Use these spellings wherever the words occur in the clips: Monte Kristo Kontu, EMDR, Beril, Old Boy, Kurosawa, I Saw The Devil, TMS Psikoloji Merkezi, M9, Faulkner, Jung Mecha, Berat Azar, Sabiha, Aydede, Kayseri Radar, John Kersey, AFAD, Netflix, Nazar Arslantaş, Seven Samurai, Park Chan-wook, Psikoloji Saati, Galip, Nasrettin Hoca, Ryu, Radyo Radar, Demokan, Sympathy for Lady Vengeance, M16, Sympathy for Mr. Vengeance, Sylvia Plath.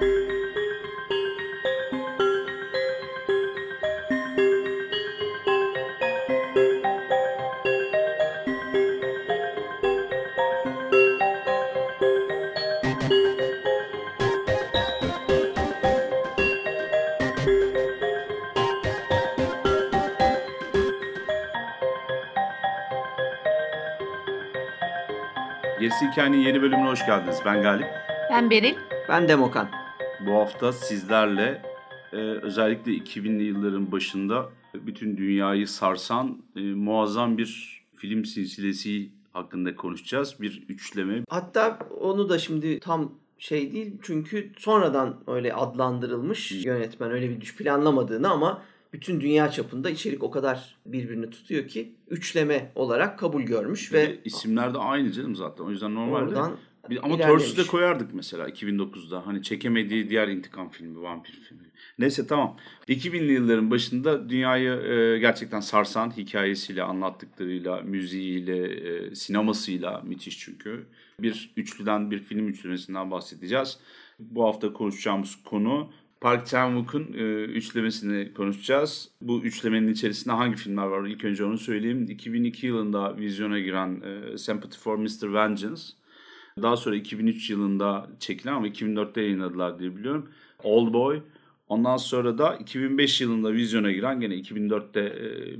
Gerisi Hikayenin yeni bölümüne hoş geldiniz. Ben Galip. Ben Beril. Ben Demokan. Bu hafta sizlerle özellikle 2000'li yılların başında bütün dünyayı sarsan muazzam bir film silsilesi hakkında konuşacağız. Bir üçleme. Hatta onu da şimdi tam şey değil çünkü sonradan öyle adlandırılmış yönetmen öyle bir planlamadığını ama bütün dünya çapında içerik o kadar birbirini tutuyor ki üçleme olarak kabul görmüş ve isimler de aynı canım zaten. O yüzden normalde ama törsüz de koyardık mesela 2009'da. Hani çekemediği diğer intikam filmi, vampir filmi. Neyse tamam. 2000'li yılların başında dünyayı gerçekten sarsan hikayesiyle, anlattıklarıyla, müziğiyle, sinemasıyla müthiş çünkü. Bir üçlüden, bir film üçlemesinden bahsedeceğiz. Bu hafta konuşacağımız konu Park Chan-wook'un üçlemesini konuşacağız. Bu üçlemenin içerisinde hangi filmler var? İlk önce onu söyleyeyim. 2002 yılında vizyona giren Sympathy for Mr. Vengeance. Daha sonra 2003 yılında çekilen ama 2004'te yayınladılar diye biliyorum. Old Boy. Ondan sonra da 2005 yılında vizyona giren, gene 2004'te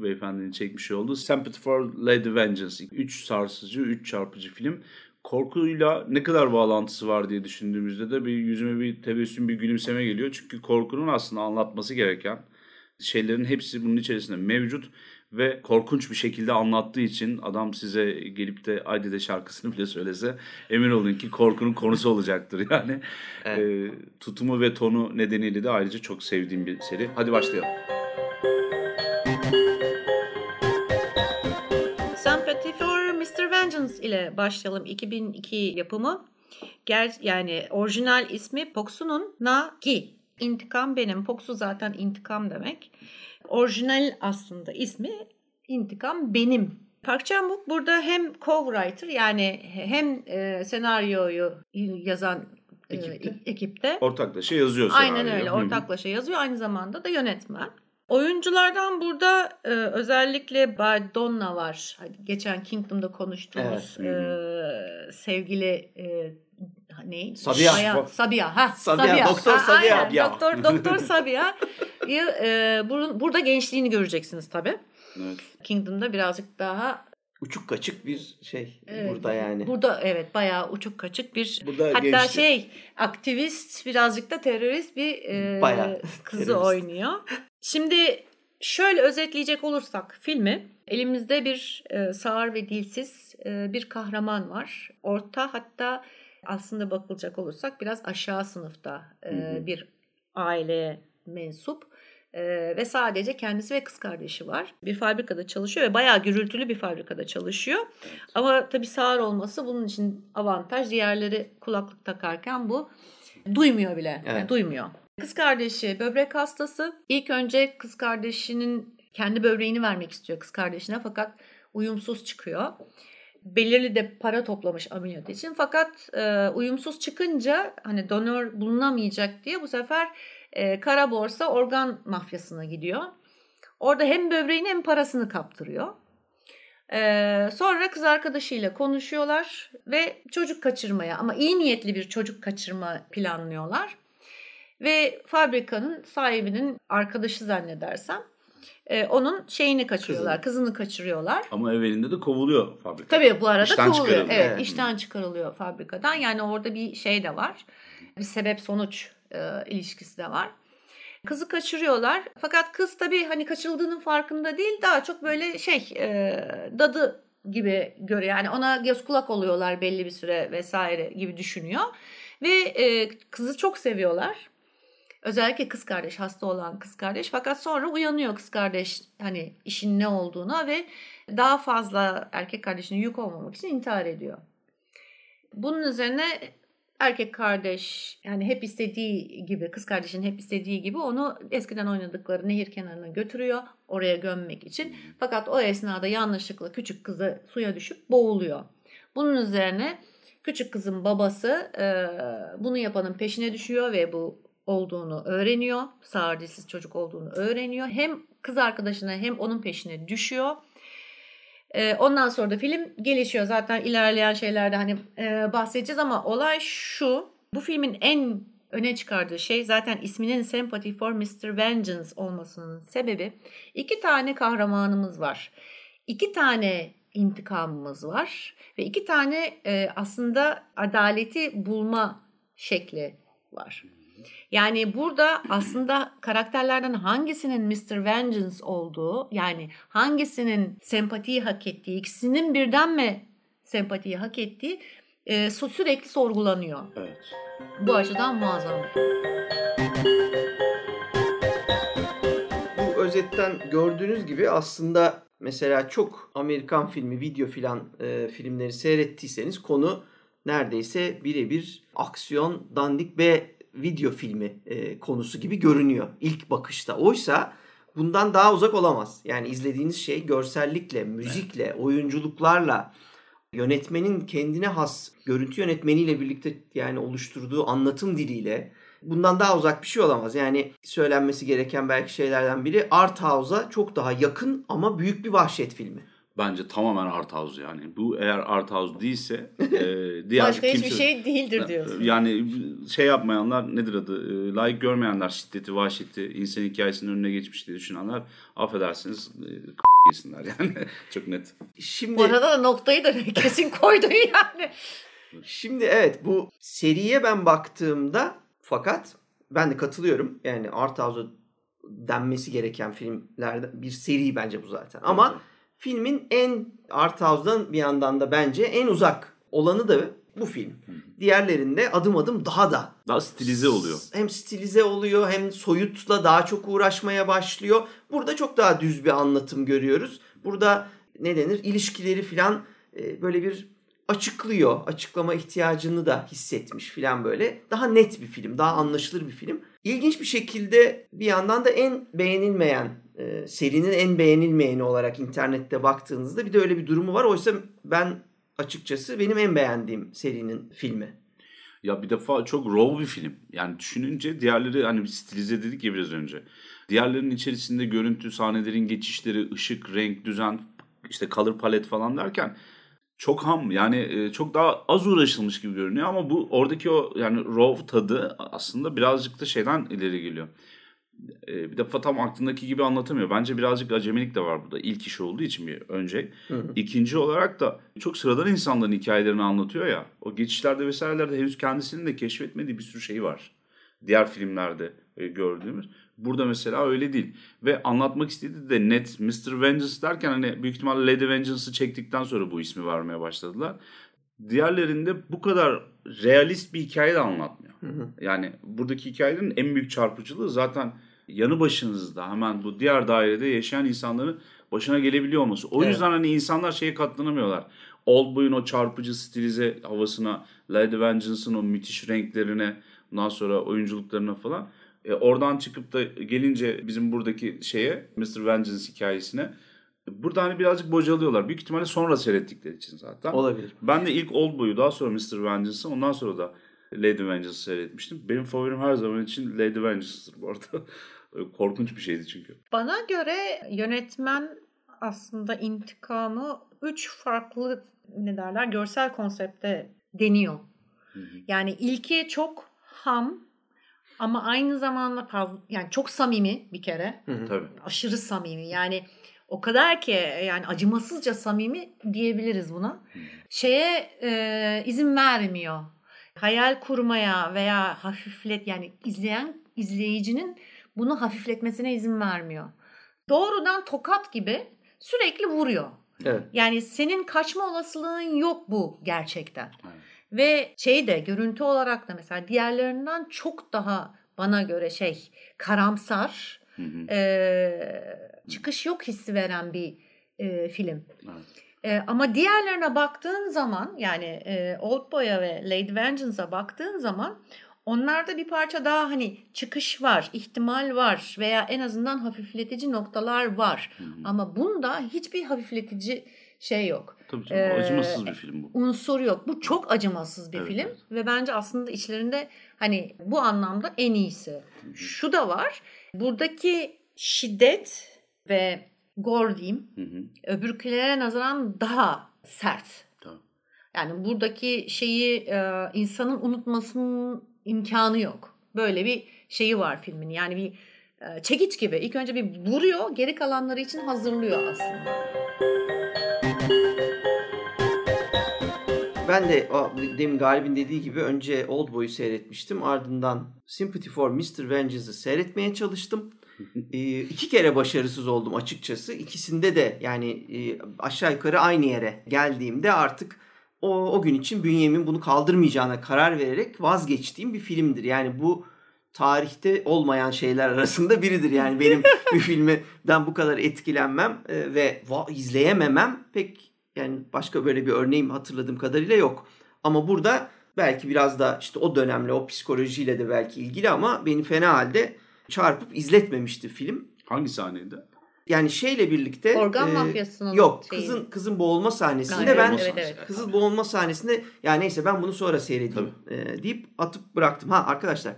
beyefendinin çekmiş olduğu Sympathy for Lady Vengeance. 3 sarsıcı, 3 çarpıcı film. Korkuyla ne kadar bağlantısı var diye düşündüğümüzde de yüzüme bir tebessüm, bir gülümseme geliyor. Çünkü korkunun aslında anlatması gereken şeylerin hepsi bunun içerisinde mevcut ve korkunç bir şekilde anlattığı için adam size gelip de Aydede şarkısını bile söylese emin olun ki korkunun konusu olacaktır yani. Evet. Tutumu ve tonu nedeniyle de ayrıca çok sevdiğim bir seri. Hadi başlayalım. Mr. Vengeance ile başlayalım. 2002 yapımı. Yani orijinal ismi Boksuneun Naui. İntikam benim. Boksu zaten intikam demek. Orijinal aslında ismi İntikam Benim. Park Chan-wook burada hem co-writer yani hem senaryoyu yazan ekipte. Ortaklaşa yazıyor senaryoyu. Aynen öyle. Ortaklaşa yazıyor. Aynı zamanda da yönetmen. Oyunculardan burada özellikle Bay Donna var. Geçen Kingdom'da konuştuğumuz sevgili neydi? Sabiha. Doktor Sabiha. Aynen. Doktor Sabiha. Burada gençliğini göreceksiniz tabii. Evet. Kingdom'da birazcık daha uçuk kaçık bir şey burada yani. Burada evet bayağı uçuk kaçık bir burada hatta gençlik. Aktivist birazcık da terörist bir kızı terörist oynuyor. Şimdi şöyle özetleyecek olursak filmi elimizde bir sağır ve dilsiz bir kahraman var. Orta hatta aslında bakılacak olursak biraz aşağı sınıfta bir aileye mensup ve sadece kendisi ve kız kardeşi var. Bir fabrikada çalışıyor ve bayağı gürültülü bir fabrikada çalışıyor. Evet. Ama tabii sağır olması bunun için avantaj. Diğerleri kulaklık takarken bu duymuyor bile. Evet. Yani duymuyor. Kız kardeşi böbrek hastası. İlk önce kız kardeşinin kendi böbreğini vermek istiyor kız kardeşine fakat uyumsuz çıkıyor. Belirli de para toplamış ameliyat için fakat uyumsuz çıkınca hani donör bulunamayacak diye bu sefer kara borsa organ mafyasına gidiyor. Orada hem böbreğini hem parasını kaptırıyor. Sonra kız arkadaşıyla konuşuyorlar ve çocuk kaçırmaya ama iyi niyetli bir çocuk kaçırma planlıyorlar. Ve fabrikanın sahibinin arkadaşı zannedersem onun şeyini kaçırıyorlar, kızını kaçırıyorlar. Ama evvelinde de kovuluyor fabrikadan. Tabii bu arada işten kovuluyor. Evet, yani. İşten çıkarılıyor fabrikadan. Yani orada bir şey de var. Bir sebep sonuç ilişkisi de var. Kızı kaçırıyorlar. Fakat kız tabii hani kaçırıldığının farkında değil. Daha çok böyle dadı gibi görüyor. Yani ona göz kulak oluyorlar belli bir süre vesaire gibi düşünüyor. Ve kızı çok seviyorlar. Özellikle kız kardeş, hasta olan kız kardeş. Fakat sonra uyanıyor kız kardeş hani işin ne olduğuna ve daha fazla erkek kardeşine yük olmamak için intihar ediyor. Bunun üzerine erkek kardeş yani hep istediği gibi, kız kardeşin hep istediği gibi onu eskiden oynadıkları nehir kenarına götürüyor oraya gömmek için. Fakat o esnada yanlışlıkla küçük kızı suya düşüp boğuluyor. Bunun üzerine Küçük kızın babası bunu yapanın peşine düşüyor ve bu olduğunu öğreniyor. Sağır dilsiz çocuk olduğunu öğreniyor. Hem kız arkadaşına hem onun peşine düşüyor. Ondan sonra da film gelişiyor. Zaten ilerleyen şeylerde hani bahsedeceğiz ama olay şu. Bu filmin en öne çıkardığı şey zaten isminin Sympathy for Mr. Vengeance olmasının sebebi. 2 tane kahramanımız var. 2 tane intikamımız var. Ve 2 tane aslında adaleti bulma şekli var. Yani burada aslında karakterlerden hangisinin Mr. Vengeance olduğu, yani hangisinin sempatiyi hak ettiği, ikisinin birden mi sempatiyi hak ettiği sürekli sorgulanıyor. Evet. Bu açıdan muazzam. Bu özetten gördüğünüz gibi aslında mesela çok Amerikan filmi, video filan filmleri seyrettiyseniz konu neredeyse birebir aksiyon, dandik ve video filmi konusu gibi görünüyor ilk bakışta. Oysa bundan daha uzak olamaz. Yani izlediğiniz şey görsellikle, müzikle, oyunculuklarla, yönetmenin kendine has görüntü yönetmeniyle birlikte yani oluşturduğu anlatım diliyle bundan daha uzak bir şey olamaz. Yani söylenmesi gereken belki şeylerden biri Art House'a çok daha yakın ama büyük bir vahşet filmi. Bence tamamen Art House yani. Bu eğer Art House değilse diğer başka kimse, hiçbir şey değildir diyorsun. Yani şey yapmayanlar nedir adı? Layık görmeyenler, şiddeti, vahşeti, insan hikayesinin önüne geçmiş diye düşünenler affedersiniz yesinler yani. Çok net. Şimdi, bu arada da noktayı da kesin koydun yani. Şimdi evet bu seriye ben baktığımda fakat ben de katılıyorum. Yani Art House'a denmesi gereken filmlerden bir seri bence bu zaten. Ama evet. Filmin en Art House'dan bir yandan da bence en uzak olanı da bu film. Diğerlerinde adım adım daha stilize oluyor. Hem stilize oluyor hem soyutla daha çok uğraşmaya başlıyor. Burada çok daha düz bir anlatım görüyoruz. Burada ne denir? İlişkileri filan böyle bir açıklıyor. Açıklama ihtiyacını da hissetmiş filan böyle. Daha net bir film, daha anlaşılır bir film. İlginç bir şekilde bir yandan da en beğenilmeyen serinin en beğenilmeyeni olarak internette baktığınızda bir de öyle bir durumu var. Oysa ben açıkçası benim en beğendiğim serinin filmi. Ya bir defa çok raw bir film. Yani düşününce diğerleri hani stilize dedik ya biraz önce. Diğerlerinin içerisinde görüntü, sahnelerin geçişleri, ışık, renk, düzen, işte color palette falan derken çok ham yani çok daha az uğraşılmış gibi görünüyor ama bu oradaki o yani raw tadı aslında birazcık da şeyden ileri geliyor. Bir defa tam aklındaki gibi anlatamıyor. Bence birazcık acemilik de var burada. İlk iş olduğu için bir önce. Hı. İkinci olarak da çok sıradan insanların hikayelerini anlatıyor ya. O geçişlerde vesairelerde henüz kendisinin de keşfetmediği bir sürü şey var. Diğer filmlerde gördüğümüz. Burada mesela öyle değil. Ve anlatmak istediği de net. Mr. Vengeance derken hani büyük ihtimalle Lady Vengeance'ı çektikten sonra bu ismi vermeye başladılar. Diğerlerinde bu kadar realist bir hikaye de anlatmıyor. Hı hı. Yani buradaki hikayelerin en büyük çarpıcılığı zaten yanı başınızda hemen bu diğer dairede yaşayan insanların başına gelebiliyor olması. O yüzden hani insanlar şeye katlanamıyorlar. Old Boy'un o çarpıcı stilize havasına, Lady Vengeance'ın o müthiş renklerine, ondan sonra oyunculuklarına falan. Oradan çıkıp da gelince bizim buradaki şeye, Mr. Vengeance hikayesine. Burada hani birazcık bocalıyorlar. Büyük ihtimalle sonra seyrettikleri için zaten. Olabilir. Ben de ilk Old Boy'u, daha sonra Mr. Vengeance'ı, ondan sonra da Lady Vengeance'ı seyretmiştim. Benim favorim her zaman için Lady Vengeance'dır bu arada. Korkunç bir şeydi çünkü. Bana göre yönetmen aslında intikamı 3 farklı görsel konsepte deniyor. Hı-hı. Yani ilki çok ham ama aynı zamanda fazla, yani çok samimi bir kere. Hı-hı. Tabii. Aşırı samimi yani. O kadar ki yani acımasızca samimi diyebiliriz buna. Şeye izin vermiyor. Hayal kurmaya veya hafiflet, yani izleyicinin bunu hafifletmesine izin vermiyor. Doğrudan tokat gibi sürekli vuruyor. Evet. Yani senin kaçma olasılığın yok bu gerçekten. Evet. Ve görüntü olarak da mesela diğerlerinden çok daha bana göre karamsar. Hı hı. Çıkış yok hissi veren bir film. Evet. Ama diğerlerine baktığın zaman yani Old Boy'a ve Lady Vengeance'a baktığın zaman onlarda bir parça daha hani çıkış var, ihtimal var veya en azından hafifletici noktalar var. Hı hı. Ama bunda hiçbir hafifletici şey yok. Tabii canım, acımasız bir film bu. Unsur yok. Bu çok acımasız bir film. Evet. Ve bence aslında içlerinde hani bu anlamda en iyisi. Hı-hı. Şu da var. Buradaki şiddet ve gore diyeyim, öbürkülere nazaran daha sert. Tamam. Yani buradaki şeyi insanın unutmasının imkanı yok. Böyle bir şeyi var filmin. Yani bir çekiç gibi. İlk önce bir vuruyor, geri kalanları için hazırlıyor aslında. Ben de demin Galip'in dediği gibi önce Old Boy'u seyretmiştim. Ardından Sympathy for Mr. Vengeance'ı seyretmeye çalıştım. İki kere başarısız oldum açıkçası. İkisinde de yani aşağı yukarı aynı yere geldiğimde artık o gün için bünyemin bunu kaldırmayacağına karar vererek vazgeçtiğim bir filmdir. Yani bu tarihte olmayan şeyler arasında biridir. Yani benim bir filmden bu kadar etkilenmem ve izleyememem pek yani başka böyle bir örneğim hatırladığım kadarıyla yok. Ama burada belki biraz da işte o dönemle o psikolojiyle de belki ilgili ama beni fena halde çarpıp izletmemişti film. Hangi sahneydi? Yani şeyle birlikte organ mafyasının yok şeyi. kızın boğulma sahnesinde galiba, ben evet. Kızın boğulma sahnesinde yani neyse ben bunu sonra seyredeyim deyip atıp bıraktım. Ha arkadaşlar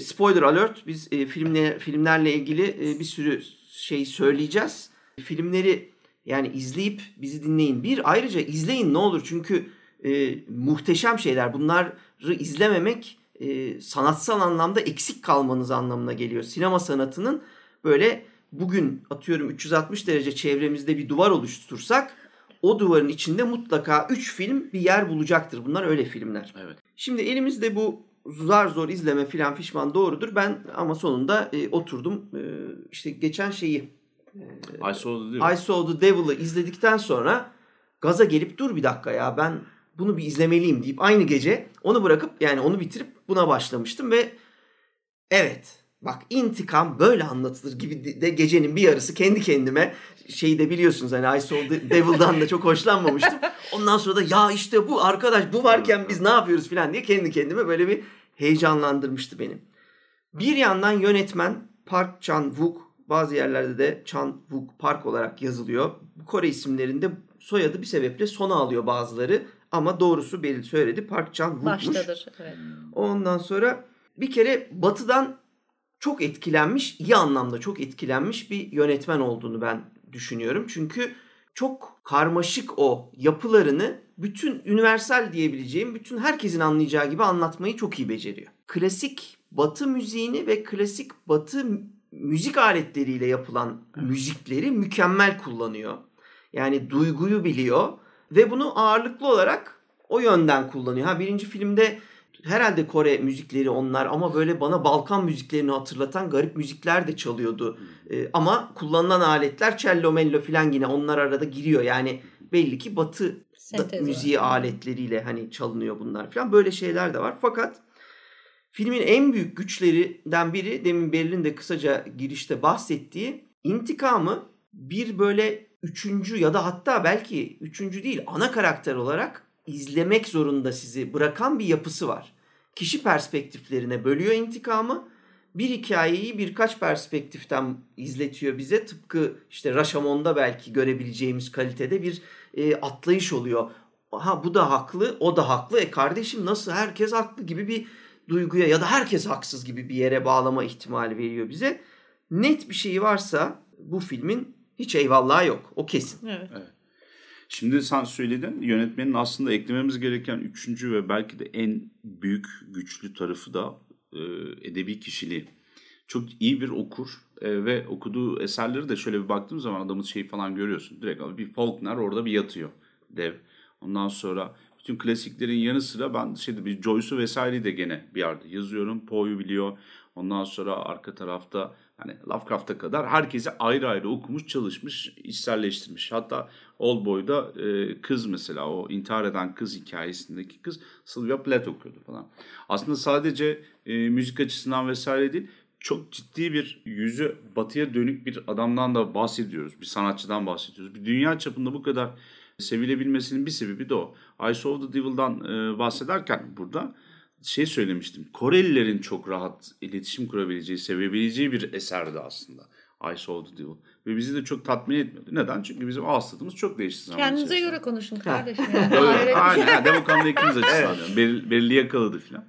spoiler alert, biz filmlerle ilgili bir sürü şey söyleyeceğiz. Filmleri yani izleyip bizi dinleyin. Bir ayrıca izleyin ne olur çünkü muhteşem şeyler. Bunları izlememek sanatsal anlamda eksik kalmanız anlamına geliyor. Sinema sanatının böyle bugün atıyorum 360 derece çevremizde bir duvar oluştursak o duvarın içinde mutlaka 3 film bir yer bulacaktır. Bunlar öyle filmler. Evet. Şimdi elimizde bu zar zor izleme filan fişman doğrudur. Ben ama sonunda oturdum işte geçen şeyi I Saw The Devil'ı izledikten sonra gaza gelip dur bir dakika ya ben bunu bir izlemeliyim deyip aynı gece onu bırakıp yani onu bitirip buna başlamıştım ve evet bak intikam böyle anlatılır gibi de gecenin bir yarısı kendi kendime şeyi de biliyorsunuz hani I Saw The Devil'dan da çok hoşlanmamıştım. Ondan sonra da ya işte bu arkadaş bu varken biz ne yapıyoruz falan diye kendi kendime böyle bir heyecanlandırmıştı benim. Bir yandan yönetmen Park Chan-wook, bazı yerlerde de Chan-wook Park olarak yazılıyor. Bu Kore isimlerinde soyadı bir sebeple sona alıyor bazıları. Ama doğrusu Beril söyledi. Park Chan-wook'muş. Baştadır. Evet. Ondan sonra bir kere Batı'dan çok etkilenmiş, iyi anlamda çok etkilenmiş bir yönetmen olduğunu ben düşünüyorum. Çünkü çok karmaşık o yapılarını bütün universal diyebileceğim, bütün herkesin anlayacağı gibi anlatmayı çok iyi beceriyor. Klasik Batı müziğini ve klasik Batı müzik aletleriyle yapılan müzikleri mükemmel kullanıyor. Yani duyguyu biliyor ve bunu ağırlıklı olarak o yönden kullanıyor. Birinci filmde herhalde Kore müzikleri onlar ama böyle bana Balkan müziklerini hatırlatan garip müzikler de çalıyordu. Ama kullanılan aletler cello mello filan yine onlar arada giriyor. Yani belli ki Batı müziği aletleriyle hani çalınıyor bunlar filan. Böyle şeyler de var. Fakat filmin en büyük güçlerinden biri demin Beril'in de kısaca girişte bahsettiği intikamı bir böyle üçüncü ya da hatta belki üçüncü değil ana karakter olarak izlemek zorunda sizi bırakan bir yapısı var. Kişi perspektiflerine bölüyor intikamı. Bir hikayeyi birkaç perspektiften izletiyor bize. Tıpkı işte Rashomon'da belki görebileceğimiz kalitede bir atlayış oluyor. Ha bu da haklı, o da haklı. Kardeşim nasıl herkes haklı gibi bir duyguya ya da herkes haksız gibi bir yere bağlama ihtimali veriyor bize. Net bir şeyi varsa bu filmin hiç eyvallahı yok. O kesin. Evet. Evet. Şimdi sen söyledin yönetmenin aslında eklememiz gereken üçüncü ve belki de en büyük güçlü tarafı da edebi kişiliği. Çok iyi bir okur ve okuduğu eserleri de şöyle bir baktığım zaman adamın şeyi falan görüyorsun. Direkt bir Faulkner orada bir yatıyor dev. Ondan sonra bütün klasiklerin yanı sıra ben bir Joyce'u vesaireyi de gene bir yerde yazıyorum. Poe'yu biliyor. Ondan sonra arka tarafta hani Lovecraft'a kadar herkesi ayrı ayrı okumuş, çalışmış, içselleştirmiş. Hatta Old Boy'da kız mesela o intihar eden kız hikayesindeki kız Sylvia Plath okuyordu falan. Aslında sadece müzik açısından vesaire değil, çok ciddi bir yüzü batıya dönük bir adamdan da bahsediyoruz. Bir sanatçıdan bahsediyoruz. Bir dünya çapında bu kadar sevilebilmesinin bir sebebi de o. I Saw The Devil'dan bahsederken burada söylemiştim. Korelilerin çok rahat iletişim kurabileceği, sevebileceği bir eserdi aslında. I Saw The Devil. Ve bizi de çok tatmin etmiyordu. Neden? Çünkü bizim ağız tadımız çok değişti. Kendinize göre konuşun kardeşim. Yani. Aynen. Demokamda ikimiz açısından. Evet. Belli yakaladı filan.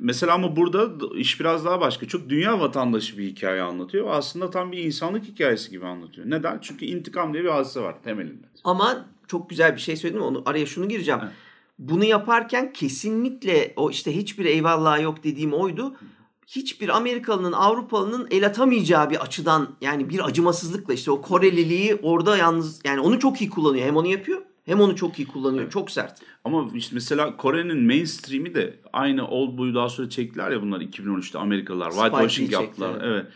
Mesela ama burada iş biraz daha başka. Çok dünya vatandaşı bir hikaye anlatıyor. Aslında tam bir insanlık hikayesi gibi anlatıyor. Neden? Çünkü intikam diye bir hadise var temelinde. Ama çok güzel bir şey söyledim. Onu araya şunu gireceğim. Evet. Bunu yaparken kesinlikle o işte hiçbir eyvallah yok dediğim oydu. Hiçbir Amerikalının, Avrupalının el atamayacağı bir açıdan, yani bir acımasızlıkla işte o Koreliliği orada yalnız, yani onu çok iyi kullanıyor. Hem onu yapıyor hem onu çok iyi kullanıyor. Evet. Çok sert. Ama işte mesela Kore'nin mainstream'i de aynı Old Boy'u daha sonra çektiler ya bunlar 2013'te Amerikalılar. Whitewashing yaptılar. Evet.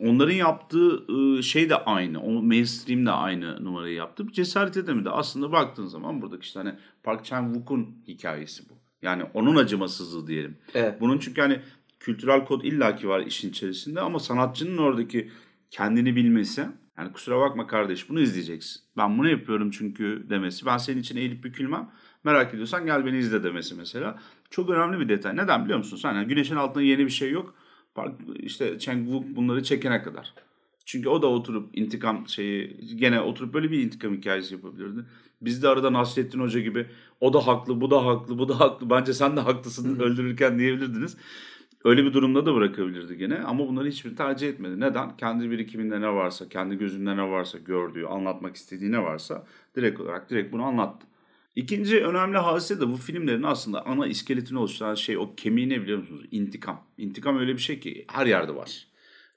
Onların yaptığı şey de aynı. O mainstream de aynı numarayı yaptı. Cesaret edemedi. Aslında baktığın zaman buradaki işte hani Park Chan-wook'un hikayesi bu. Yani onun acımasızlığı diyelim. Evet. Bunun çünkü hani kültürel kod illaki var işin içerisinde ama sanatçının oradaki kendini bilmesi, yani kusura bakma kardeş bunu izleyeceksin. Ben bunu yapıyorum çünkü demesi. Ben senin için eğilip bükülmem. Merak ediyorsan gel beni izle demesi mesela. Çok önemli bir detay. Neden biliyor musun? Yani güneşin altında yeni bir şey yok. İşte Chan-wook bunları çekene kadar. Çünkü o da oturup intikam şeyi, gene oturup böyle bir intikam hikayesi yapabilirdi. Biz de arada Nasrettin Hoca gibi o da haklı, bu da haklı, bu da haklı. Bence sen de haklısın öldürürken diyebilirdiniz. Öyle bir durumda da bırakabilirdi gene ama bunları hiçbiri tercih etmedi. Neden? Kendi birikiminde ne varsa, kendi gözünde ne varsa, gördüğü, anlatmak istediği ne varsa direkt bunu anlattı. İkinci önemli hadise de bu filmlerin aslında ana iskeletini oluşturan şey o kemiği ne biliyor musunuz? İntikam. İntikam öyle bir şey ki her yerde var.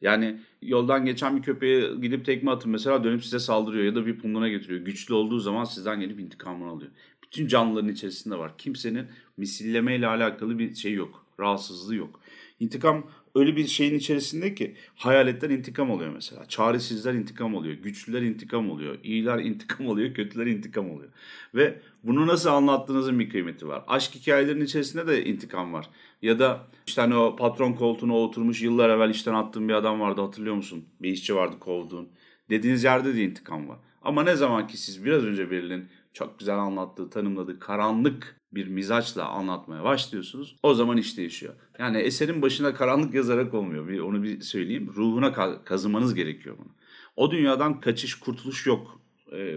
Yani yoldan geçen bir köpeğe gidip tekme atın mesela dönüp size saldırıyor ya da bir punduna getiriyor. Güçlü olduğu zaman sizden gelip intikamını alıyor. Bütün canlıların içerisinde var. Kimsenin misillemeyle alakalı bir şey yok. Rahatsızlığı yok. İntikam öyle bir şeyin içerisinde ki hayaletler intikam oluyor mesela. Çaresizler intikam oluyor. Güçlüler intikam oluyor. İyiler intikam oluyor. Kötüler intikam oluyor. Ve bunu nasıl anlattığınızın bir kıymeti var. Aşk hikayelerinin içerisinde de intikam var. Ya da işte hani o patron koltuğuna oturmuş yıllar evvel işten attığın bir adam vardı, hatırlıyor musun? Bir işçi vardı kovduğun. Dediğiniz yerde de intikam var. Ama ne zaman ki siz biraz önce Beril'in çok güzel anlattığı, tanımladığı karanlık bir mizaçla anlatmaya başlıyorsunuz, o zaman iş değişiyor. Yani eserin başına karanlık yazarak olmuyor. Onu bir söyleyeyim. Ruhuna kazımanız gerekiyor bunu. O dünyadan kaçış, kurtuluş yok.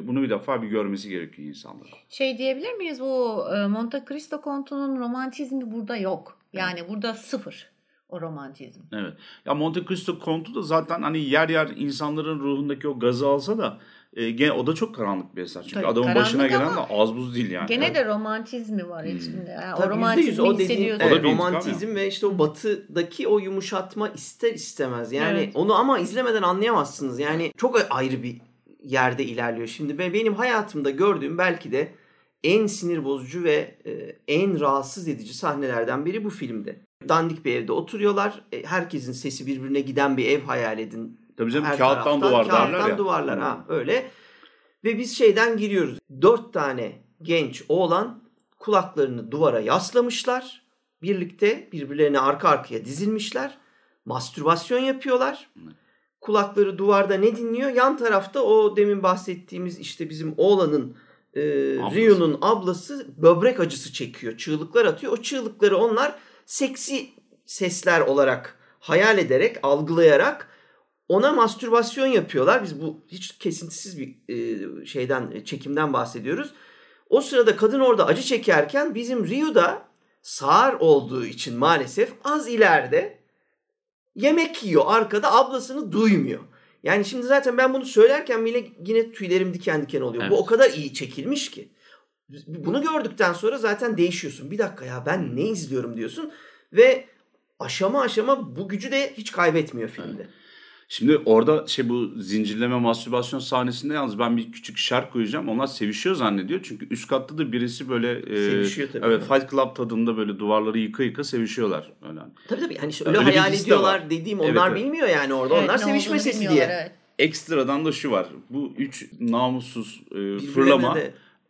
Bunu bir defa bir görmesi gerekiyor insanlara. Şey diyebilir miyiz? Bu Monte Kristo Kontu'nun romantizmi burada yok. Yani evet. Burada sıfır o romantizm. Evet. Ya Monte Kristo Kontu da zaten hani yer yer insanların ruhundaki o gazı alsa da gene o da çok karanlık bir eser. Çünkü tabii, adamın başına gelen de az buz değil yani. Gene de romantizmi var içinde. Yani o romantizmi hissediyorsun. O da bir romantizm ve işte o batıdaki o yumuşatma ister istemez. Yani evet. Onu ama izlemeden anlayamazsınız. Yani çok ayrı bir yerde ilerliyor. Şimdi benim hayatımda gördüğüm belki de en sinir bozucu ve en rahatsız edici sahnelerden biri bu filmde. Dandik bir evde oturuyorlar. Herkesin sesi birbirine giden bir ev hayal edin. Tabii canım, her kağıttan duvar derler ya. Kağıttan duvarlar öyle. Ve biz şeyden giriyoruz. 4 tane genç oğlan kulaklarını duvara yaslamışlar. Birlikte birbirlerine arka arkaya dizilmişler. Mastürbasyon yapıyorlar. Kulakları duvarda ne dinliyor? Yan tarafta o demin bahsettiğimiz işte bizim oğlanın, Ryu'nun ablası böbrek acısı çekiyor. Çığlıklar atıyor. O çığlıkları onlar seksi sesler olarak hayal ederek, algılayarak ona mastürbasyon yapıyorlar. Biz bu hiç kesintisiz bir çekimden bahsediyoruz. O sırada kadın orada acı çekerken bizim Ryu'da sağır olduğu için maalesef az ileride yemek yiyor. Arkada ablasını duymuyor. Yani şimdi zaten ben bunu söylerken bile yine tüylerim diken diken oluyor. Evet. Bu o kadar iyi çekilmiş ki. Bunu gördükten sonra zaten değişiyorsun. Bir dakika ya, ben ne izliyorum diyorsun. Ve aşama aşama bu gücü de hiç kaybetmiyor filmde. Evet. Şimdi orada bu zincirleme mastürbasyon sahnesinde yalnız ben bir küçük şarkı koyacağım. Onlar sevişiyor zannediyor. Çünkü üst katta da birisi böyle sevişiyor tabii. Evet, Fight Club tadında böyle duvarları yıka sevişiyorlar. Öyle. Tabii yani öyle hayal ediyorlar dediğim, onlar evet. Bilmiyor yani orada. Evet, onlar sevişme sesi diye. Evet. Ekstradan da şu var. Bu üç namussuz fırlama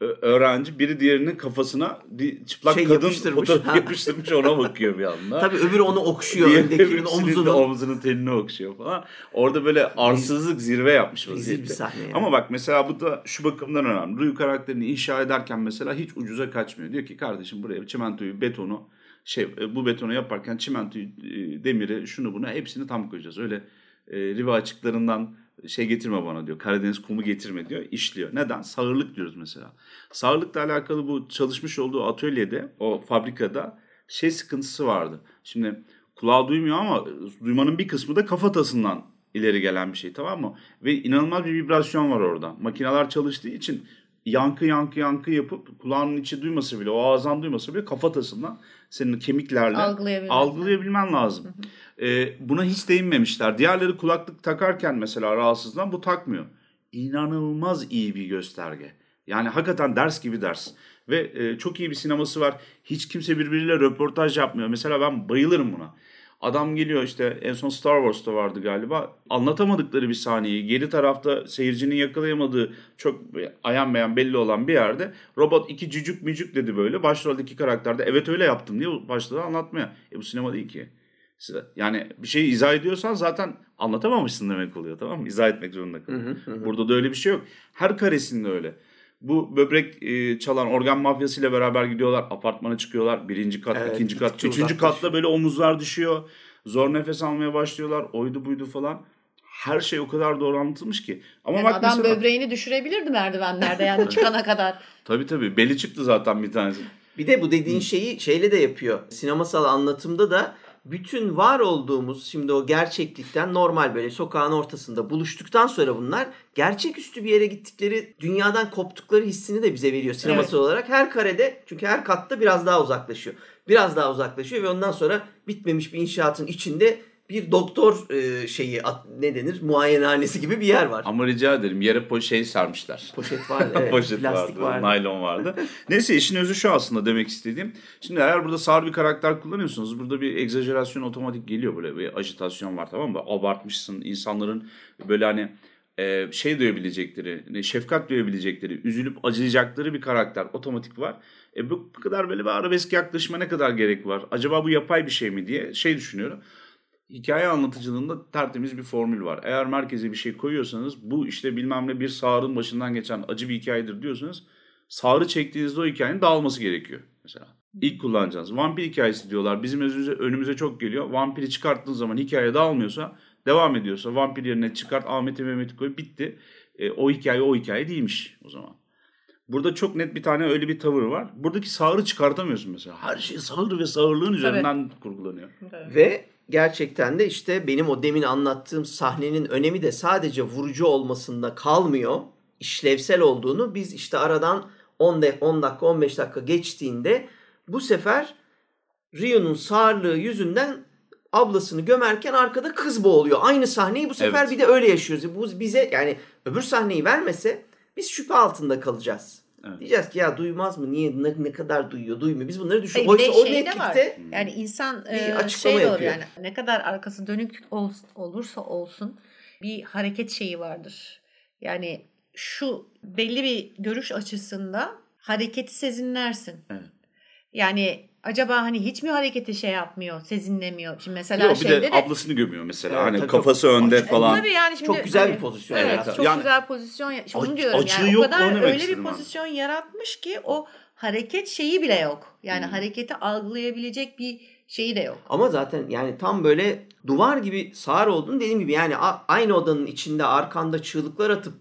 öğrenci biri diğerinin kafasına çıplak kadın fotoğraf yapıştırmış, ona bakıyor bir anda. Tabii öbürü onu okşuyor. Öndekinin omzunun telini okşuyor falan. Orada böyle arsızlık zirve yapmış vaziyette. Yani. Ama bak mesela bu da şu bakımdan önemli. Ryu karakterini inşa ederken mesela hiç ucuza kaçmıyor. Diyor ki kardeşim buraya çimentoyu, betonu bu betonu yaparken çimentoyu, demiri, şunu bunu hepsini tam koyacağız. Öyle Riva açıklarından şey getirme bana diyor. Karadeniz kumu getirme diyor. İşliyor. Neden? Sağırlık diyoruz mesela. Sağırlıkla alakalı bu çalışmış olduğu atölyede, o fabrikada şey sıkıntısı vardı. Şimdi kulağı duymuyor ama duymanın bir kısmı da kafatasından ileri gelen bir şey, tamam mı? Ve inanılmaz bir vibrasyon var orada. Makineler çalıştığı için yankı yapıp kulağının içi duymasa bile, o ağızdan duymasa bile kafatasından senin kemiklerle algılayabilmen lazım. Buna hiç değinmemişler. Diğerleri kulaklık takarken mesela rahatsızdan, bu takmıyor. İnanılmaz iyi bir gösterge. Yani hakikaten ders gibi ders. Ve çok iyi bir sineması var. Hiç kimse birbiriyle röportaj yapmıyor. Mesela ben bayılırım buna. Adam geliyor, işte en son Star Wars'ta vardı galiba. Anlatamadıkları bir sahneyi geri tarafta seyircinin yakalayamadığı, çok ayan beyan belli olan bir yerde robot iki cücük mücük dedi böyle. Başroldeki karakter de evet öyle yaptım diye başladı anlatmaya. Bu sinema değil ki. Yani bir şeyi izah ediyorsan zaten anlatamamışsın demek oluyor, tamam mı? İzah etmek zorunda kalıyor. Burada da öyle bir şey yok. Her karesinde öyle. Bu böbrek çalan organ mafyasıyla beraber gidiyorlar. Apartmana çıkıyorlar. Birinci kat, evet, ikinci kat, üçüncü katta böyle omuzlar düşüyor. Zor nefes almaya başlıyorlar. Oydu buydu falan. Her şey o kadar doğru anlatılmış ki. Ama yani bak adam mesela böbreğini düşürebilirdi merdivenlerde yani çıkana kadar. Tabii. Beli çıktı zaten bir tanesi. Bir de bu dediğin şeyi şeyle de yapıyor. Sinemasal anlatımda da bütün var olduğumuz şimdi o gerçeklikten normal böyle sokağın ortasında buluştuktan sonra bunlar gerçeküstü bir yere gittikleri, dünyadan koptukları hissini de bize veriyor sinemasal olarak. Her karede, çünkü her katta biraz daha uzaklaşıyor. Biraz daha uzaklaşıyor ve ondan sonra bitmemiş bir inşaatın içinde bir doktor muayenehanesi gibi bir yer var. Ama rica ederim, yere sermişler. Poşet vardı. Evet. Poşet plastik vardı. Naylon vardı. Neyse, işin özü şu aslında demek istediğim. Şimdi eğer burada sağır bir karakter kullanıyorsunuz, burada bir egzajerasyon otomatik geliyor, böyle bir ajitasyon var, tamam mı? Abartmışsın, insanların böyle hani duyabilecekleri, şefkat duyabilecekleri, üzülüp acıyacakları bir karakter otomatik var. Bu kadar böyle bir arabesk yaklaşıma ne kadar gerek var? Acaba bu yapay bir şey mi diye düşünüyorum. Hikaye anlatıcılığında tertemiz bir formül var. Eğer merkeze bir şey koyuyorsanız, bu işte bilmem ne bir sağırın başından geçen acı bir hikayedir diyorsanız, sağırı çektiğinizde o hikayenin dağılması gerekiyor. Mesela ilk kullanacağınız vampir hikayesi diyorlar. Bizim önümüze çok geliyor. Vampiri çıkarttığın zaman hikaye dağılmıyorsa, devam ediyorsa, vampir yerine çıkart Ahmet'i Mehmet'i koy, bitti. O hikaye değilmiş o zaman. Burada çok net bir tane öyle bir tavır var. Buradaki sağırı çıkartamıyorsun mesela. Her şey sağır ve sağırlığın üzerinden kurgulanıyor. Evet. Ve gerçekten de işte benim o demin anlattığım sahnenin önemi de sadece vurucu olmasında kalmıyor. İşlevsel olduğunu biz işte aradan 10 dakika 15 dakika geçtiğinde bu sefer Ryu'nun sağırlığı yüzünden ablasını gömerken arkada kız boğuluyor. Aynı sahneyi bu sefer bir de öyle yaşıyoruz. Bu bize, yani öbür sahneyi vermese biz şüphe altında kalacağız. Evet. Diyeceğiz ki ya duymaz mı? Niye? Ne kadar duyuyor? Duymuyor. Biz bunları düşünüyoruz. Oysa o netlikte yani insan olur yani. Ne kadar arkası dönük olursa olsun bir hareket şeyi vardır. Yani şu belli bir görüş açısında hareketi sezinlersin. Evet. Yani acaba hani hiç mi hareketi yapmıyor, sezinlemiyor? Şimdi mesela bir de ablasını gömüyor mesela. Evet, hani kafası önde falan. Tabii yani şimdi çok güzel bir pozisyon. Evet, çok güzel pozisyon. Bunu diyorum yani. O kadar öyle bir pozisyon yaratmış ki o hareket şeyi bile yok. Yani hareketi algılayabilecek bir şeyi de yok. Ama zaten yani tam böyle duvar gibi sağır olduğunu, dediğim gibi yani aynı odanın içinde arkanda çığlıklar atıp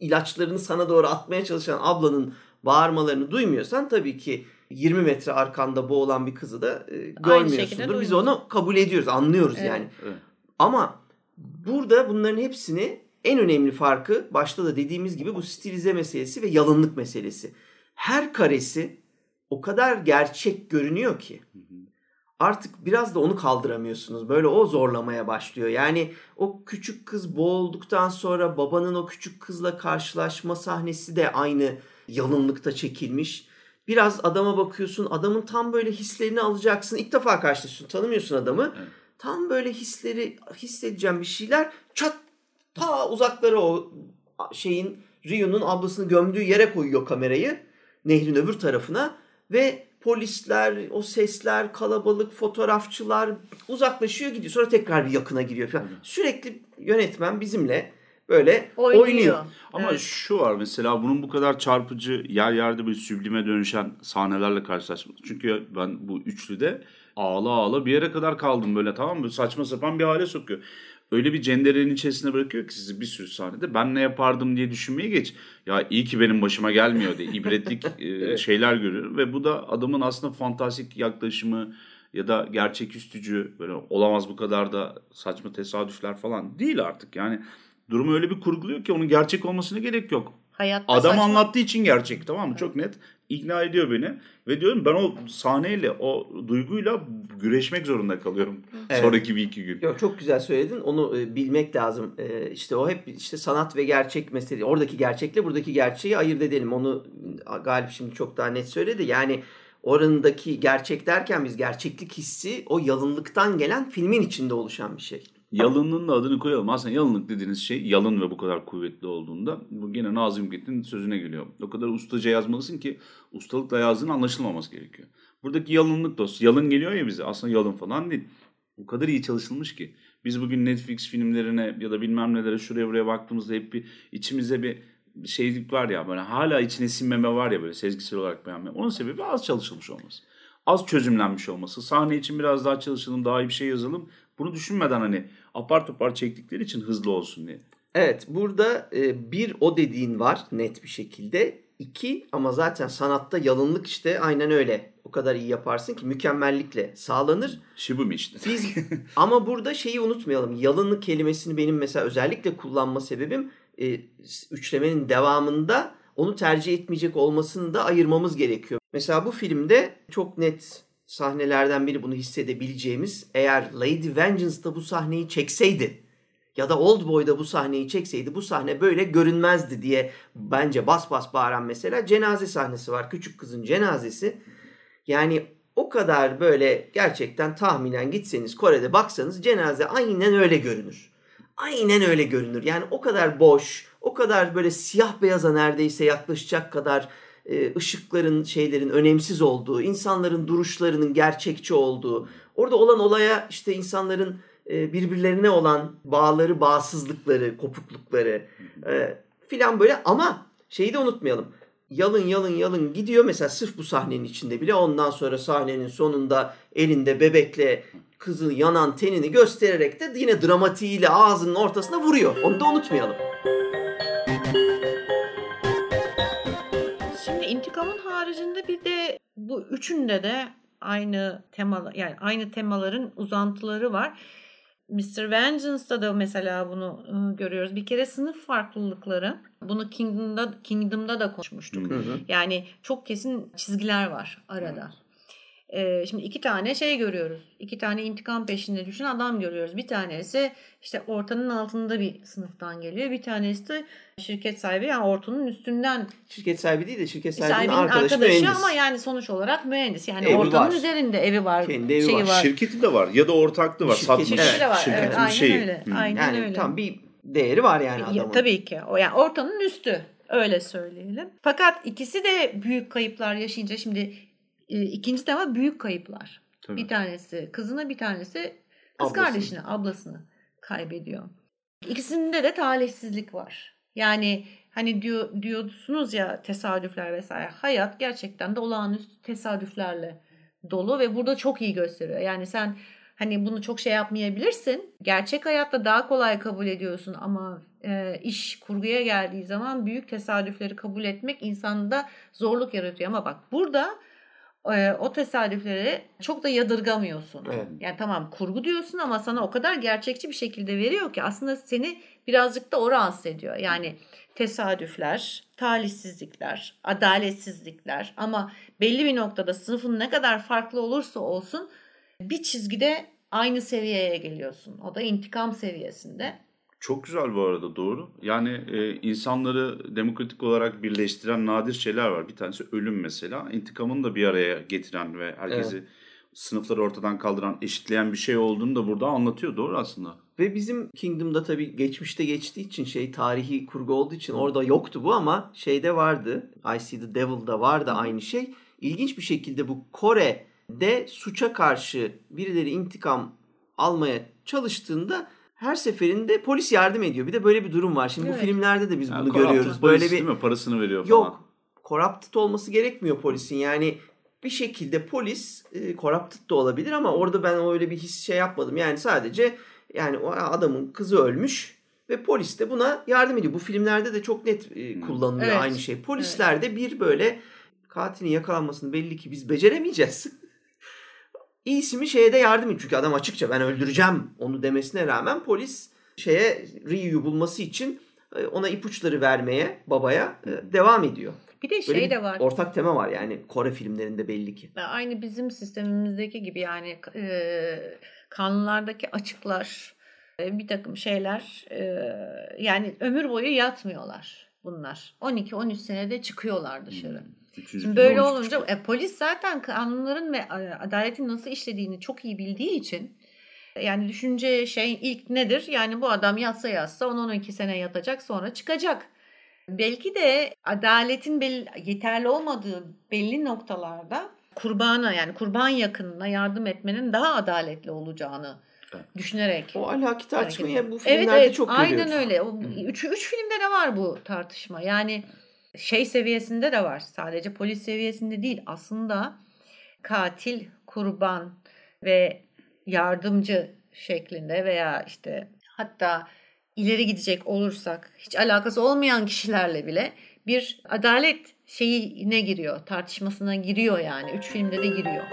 ilaçlarını sana doğru atmaya çalışan ablanın bağırmalarını duymuyorsan tabii ki 20 metre arkanda boğulan bir kızı da görmüyorsundur. Biz onu kabul ediyoruz, anlıyoruz yani. Evet. Ama burada bunların hepsini, en önemli farkı başta da dediğimiz gibi bu stilize meselesi ve yalınlık meselesi. Her karesi o kadar gerçek görünüyor ki artık biraz da onu kaldıramıyorsunuz. Böyle o zorlamaya başlıyor. Yani o küçük kız boğulduktan sonra babanın o küçük kızla karşılaşma sahnesi de aynı yalınlıkta çekilmiş. Biraz adama bakıyorsun, adamın tam böyle hislerini alacaksın. İlk defa karşılaşıyorsun, tanımıyorsun adamı. Evet. Tam böyle hissedeceğim bir şeyler. Çat! Ta uzaklara o Ryu'nun ablasını gömdüğü yere koyuyor kamerayı. Nehrin öbür tarafına. Ve polisler, o sesler, kalabalık, fotoğrafçılar uzaklaşıyor gidiyor. Sonra tekrar bir yakına giriyor falan. Evet. Sürekli yönetmen bizimle böyle oynuyor. Ama şu var mesela, bunun bu kadar çarpıcı, yer yerde böyle süblime dönüşen sahnelerle karşılaşmadım. Çünkü ben bu üçlüde ağla ağla bir yere kadar kaldım böyle, tamam mı? Saçma sapan bir hale sokuyor. öyle bir cenderenin içerisine bırakıyor ki sizi bir sürü sahnede. Ben ne yapardım diye düşünmeye geç. Ya iyi ki benim başıma gelmiyor diye ibretlik şeyler görüyorum. Ve bu da adamın aslında fantastik yaklaşımı ya da gerçeküstücü, böyle olamaz bu kadar da saçma tesadüfler falan değil artık. Yani durumu öyle bir kurguluyor ki onun gerçek olmasına gerek yok. Hayatta adam saçma anlattığı için gerçek, tamam mı? Evet. Çok net ikna ediyor beni. Ve diyorum ben o sahneyle, o duyguyla güreşmek zorunda kalıyorum. Evet. Sonraki bir iki gün. Yok, çok güzel söyledin. Onu bilmek lazım. İşte o hep işte sanat ve gerçek meselesi. Oradaki gerçekle buradaki gerçeği ayırt edelim. Onu Galip şimdi çok daha net söyledi. Yani oradaki gerçek derken biz gerçeklik hissi o yalınlıktan gelen filmin içinde oluşan bir şey. Yalınlığın da adını koyalım. Aslında yalınlık dediğiniz şey yalın ve bu kadar kuvvetli olduğunda, bu gene Nazım Hikmet'in sözüne geliyor. O kadar ustaca yazmalısın ki ustalıkla yazdığın anlaşılmaması gerekiyor. Buradaki yalınlık dost. Yalın geliyor ya bize. Aslında yalın falan değil. O kadar iyi çalışılmış ki. Biz bugün Netflix filmlerine ya da bilmem nelere, şuraya buraya baktığımızda hep bir içimize bir şeylik var ya, böyle hala içine sinmeme var ya, böyle sezgisel olarak beğenme. Onun sebebi az çalışılmış olması. Az çözümlenmiş olması. Sahne için biraz daha çalışalım, daha iyi bir şey yazalım. Bunu düşünmeden hani apar topar çektikleri için hızlı olsun diye. Evet, burada bir o dediğin var net bir şekilde. İki, ama zaten sanatta yalınlık işte aynen öyle. O kadar iyi yaparsın ki mükemmellikle sağlanır. Şibum işte. Biz, ama burada şeyi unutmayalım. Yalınlık kelimesini benim mesela özellikle kullanma sebebim üçlemenin devamında onu tercih etmeyecek olmasını da ayırmamız gerekiyor. Mesela bu filmde çok net sahnelerden biri bunu hissedebileceğimiz, eğer Lady Vengeance'da bu sahneyi çekseydi ya da Old Boy'da bu sahneyi çekseydi bu sahne böyle görünmezdi diye bence bas bas bağıran mesela cenaze sahnesi var. Küçük kızın cenazesi. Yani o kadar böyle gerçekten tahminen gitseniz Kore'de baksanız cenaze aynen öyle görünür. Aynen öyle görünür. Yani o kadar boş, o kadar böyle siyah beyaza neredeyse yaklaşacak kadar ışıkların, şeylerin önemsiz olduğu, insanların duruşlarının gerçekçi olduğu, orada olan olaya işte insanların birbirlerine olan bağları, bağsızlıkları, kopuklukları filan böyle. Ama şeyi de unutmayalım. Yalın yalın yalın gidiyor. Mesela sırf bu sahnenin içinde bile, ondan sonra sahnenin sonunda elinde bebekle kızıl yanan tenini göstererek de yine dramatiğiyle ağzının ortasına vuruyor. Onu da unutmayalım. İntikamın haricinde bir de bu üçünde de aynı tema, yani aynı temaların uzantıları var. Mr. Vengeance'da da mesela bunu görüyoruz. Bir kere sınıf farklılıkları. Bunu Kingdom'da da konuşmuştuk. Hı hı. Yani çok kesin çizgiler var arada. Şimdi iki tane şey görüyoruz. İki tane intikam peşinde düşen adam görüyoruz. Bir tanesi işte ortanın altında bir sınıftan geliyor. Bir tanesi de şirket sahibi, yani ortanın üstünden. Şirket sahibi değil de şirket sahibinin arkadaşı mühendis. Ama yani sonuç olarak mühendis. Yani evi ortanın var. Üzerinde evi var. Kendi evi şeyi var. Şirketi de var ya da ortaklığı var. Satmış. Evet. Var. Şirketin evet, aynen şeyi. Öyle. Aynen yani öyle. Tam bir değeri var yani adamın. Ya, tabii ki. O yani ortanın üstü. Öyle söyleyelim. Fakat ikisi de büyük kayıplar yaşayınca şimdi İkinci tema büyük kayıplar. Tabii. Bir tanesi kızına, bir tanesi kız kardeşini, ablasını kaybediyor. İkisinde de talihsizlik var. Yani hani diyorsunuz ya tesadüfler vesaire. Hayat gerçekten de olağanüstü tesadüflerle dolu ve burada çok iyi gösteriyor. Yani sen hani bunu çok şey yapmayabilirsin. Gerçek hayatta daha kolay kabul ediyorsun ama iş kurguya geldiği zaman büyük tesadüfleri kabul etmek insanda zorluk yaratıyor. Ama bak burada o tesadüfleri çok da yadırgamıyorsun. Evet. Yani tamam kurgu diyorsun ama sana o kadar gerçekçi bir şekilde veriyor ki aslında seni birazcık da o rahatsız ediyor. Yani tesadüfler, talihsizlikler, adaletsizlikler ama belli bir noktada sınıfın ne kadar farklı olursa olsun bir çizgide aynı seviyeye geliyorsun. O da intikam seviyesinde. Çok güzel bu arada, doğru. Yani insanları demokratik olarak birleştiren nadir şeyler var. Bir tanesi ölüm mesela. İntikamını da bir araya getiren ve herkesi evet, sınıfları ortadan kaldıran, eşitleyen bir şey olduğunu da burada anlatıyor. Doğru aslında. Ve bizim Kingdom'da tabii geçmişte geçtiği için şey, tarihi kurgu olduğu için orada yoktu bu ama şeyde vardı. I See The Devil'da vardı aynı şey. İlginç bir şekilde bu Kore'de suça karşı birileri intikam almaya çalıştığında her seferinde polis yardım ediyor. Bir de böyle bir durum var. Şimdi evet, bu filmlerde de biz yani bunu görüyoruz. Böyle bir değil mi? Parasını veriyor falan. Yok. Corrupted olması gerekmiyor polisin. Yani bir şekilde polis corrupted da olabilir ama orada ben öyle bir his şey yapmadım. Yani sadece Yani o adamın kızı ölmüş ve polis de buna yardım ediyor. Bu filmlerde de çok net kullanılıyor aynı şey. Polisler de bir böyle katilin yakalanmasını belli ki biz beceremeyeceğiz. İyisi şeye de yardım ediyor. Çünkü adam açıkça ben öldüreceğim onu demesine rağmen polis şeye Ryu'yu bulması için ona ipuçları vermeye babaya devam ediyor. Bir de şey de var. Ortak tema var yani Kore filmlerinde belli ki. Aynı bizim sistemimizdeki gibi yani kanunlardaki açıklar, bir takım şeyler yani ömür boyu yatmıyorlar bunlar. 12-13 senede çıkıyorlar dışarı. Şimdi böyle olunca polis zaten kanunların ve adaletin nasıl işlediğini çok iyi bildiği için yani düşünce şey ilk nedir? Yani bu adam yatsa 10-12 sene yatacak sonra çıkacak. Belki de adaletin yeterli olmadığı belli noktalarda kurbana yani kurban yakınına yardım etmenin daha adaletli olacağını düşünerek. O alaki tartışmayı bu filmlerde çok görüyoruz. Aynen öyle. Üç filmde de var bu tartışma. Yani şey seviyesinde de var. Sadece polis seviyesinde değil. Aslında katil, kurban ve yardımcı şeklinde veya işte hatta ileri gidecek olursak hiç alakası olmayan kişilerle bile bir adalet şeyine giriyor, tartışmasına giriyor yani. 3 filmde de giriyor.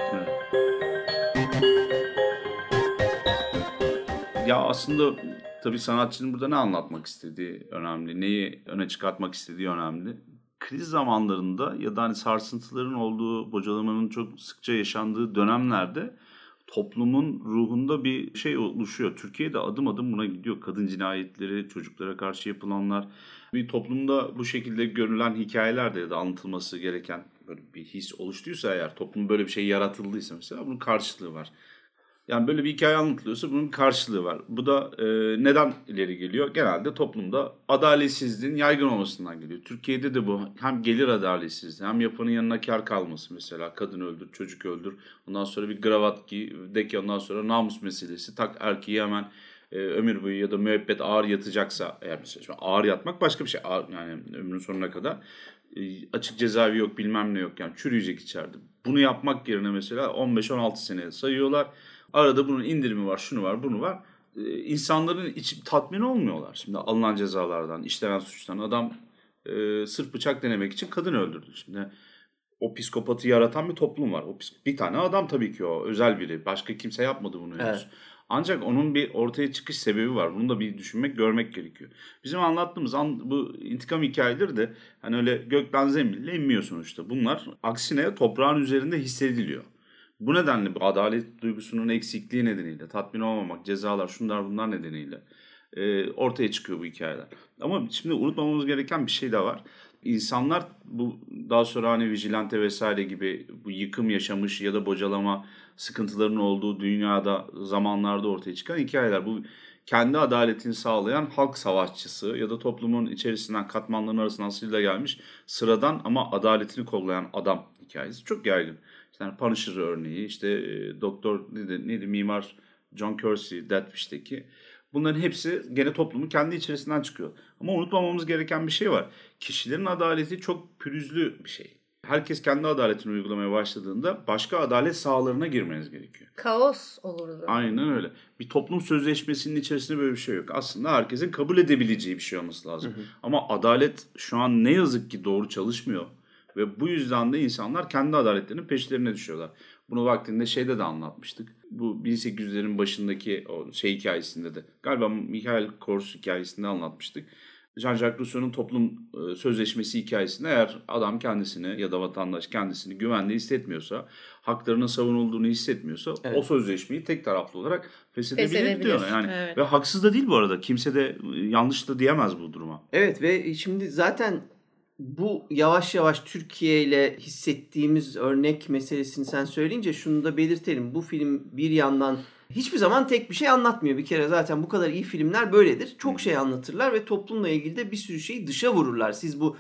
Ya aslında tabii sanatçının burada ne anlatmak istediği önemli, neyi öne çıkartmak istediği önemli. Kriz zamanlarında ya da hani sarsıntıların olduğu, bocalamanın çok sıkça yaşandığı dönemlerde toplumun ruhunda bir şey oluşuyor. Türkiye'de adım adım buna gidiyor. Kadın cinayetleri, çocuklara karşı yapılanlar. Bir toplumda bu şekilde görülen hikayelerde ya da anlatılması gereken böyle bir his oluştuysa eğer, toplum böyle bir şey yaratıldıysa mesela bunun karşılığı var. Yani böyle bir hikaye anlatılıyorsa bunun karşılığı var. Bu da neden ileri geliyor? Genelde toplumda adaletsizliğin yaygın olmasından geliyor. Türkiye'de de bu hem gelir adaletsizliği hem yapanın yanına kar kalması mesela. Kadın öldür, çocuk öldür. Ondan sonra bir kravat giy, deki ondan sonra namus meselesi. Tak erkeği hemen ömür boyu ya da müebbet ağır yatacaksa eğer mesela. Ağır yatmak başka bir şey. Ağır, yani ömrünün sonuna kadar. Açık cezaevi yok bilmem ne yok yani çürüyecek içeride. Bunu yapmak yerine mesela 15-16 sene sayıyorlar. Arada bunun indirimi var, şunu var, bunu var. İnsanların içi tatmin olmuyorlar. Şimdi alınan cezalardan, işlenen suçtan adam sırf bıçak denemek için kadın öldürdü. Şimdi o psikopatı yaratan bir toplum var. Bir tane adam tabii ki o özel biri. Başka kimse yapmadı bunu. Evet. Ancak onun bir ortaya çıkış sebebi var. Bunu da bir düşünmek, görmek gerekiyor. Bizim anlattığımız bu intikam hikayeleri de hani öyle gökten zeminle inmiyor sonuçta. Bunlar aksine toprağın üzerinde hissediliyor. Bu nedenle bu adalet duygusunun eksikliği nedeniyle, tatmin olmamak, cezalar, şunlar bunlar nedeniyle ortaya çıkıyor bu hikayeler. Ama şimdi unutmamamız gereken bir şey de var. İnsanlar bu daha sonra hani vigilante vesaire gibi bu yıkım yaşamış ya da bocalama sıkıntılarının olduğu dünyada zamanlarda ortaya çıkan hikayeler. Bu kendi adaletini sağlayan halk savaşçısı ya da toplumun içerisinden katmanların arasından sıyla gelmiş sıradan ama adaletini kollayan adam hikayesi çok yaygın. Yani Punisher örneği, işte doktor neydi mimar John Kersey, Deadwish'teki. Bunların hepsi gene toplumun kendi içerisinden çıkıyor. Ama unutmamamız gereken bir şey var. Kişilerin adaleti çok pürüzlü bir şey. Herkes kendi adaletini uygulamaya başladığında başka adalet sahalarına girmeniz gerekiyor. Kaos olurdu. Aynen öyle. Bir toplum sözleşmesinin içerisinde böyle bir şey yok. Aslında herkesin kabul edebileceği bir şey olması lazım. Hı hı. Ama adalet şu an ne yazık ki doğru çalışmıyor. Ve bu yüzden de insanlar kendi adaletlerinin peşlerine düşüyorlar. Bunu vaktinde şeyde de anlatmıştık. Bu 1800'lerin başındaki o şey hikayesinde de. Galiba Michael Kors hikayesinde anlatmıştık. Jean-Jacques Rousseau'nun toplum sözleşmesi hikayesinde eğer adam kendisini ya da vatandaş kendisini güvende hissetmiyorsa, haklarının savunulduğunu hissetmiyorsa o sözleşmeyi tek taraflı olarak feshedebilir diyor. Yani ve haksız da değil bu arada. Kimse de yanlış da diyemez bu duruma. Evet ve şimdi zaten bu yavaş yavaş Türkiye ile hissettiğimiz örnek meselesini sen söyleyince şunu da belirtelim. Bu film bir yandan hiçbir zaman tek bir şey anlatmıyor. Bir kere zaten bu kadar iyi filmler böyledir. Çok şey anlatırlar ve toplumla ilgili de bir sürü şeyi dışa vururlar. Siz bu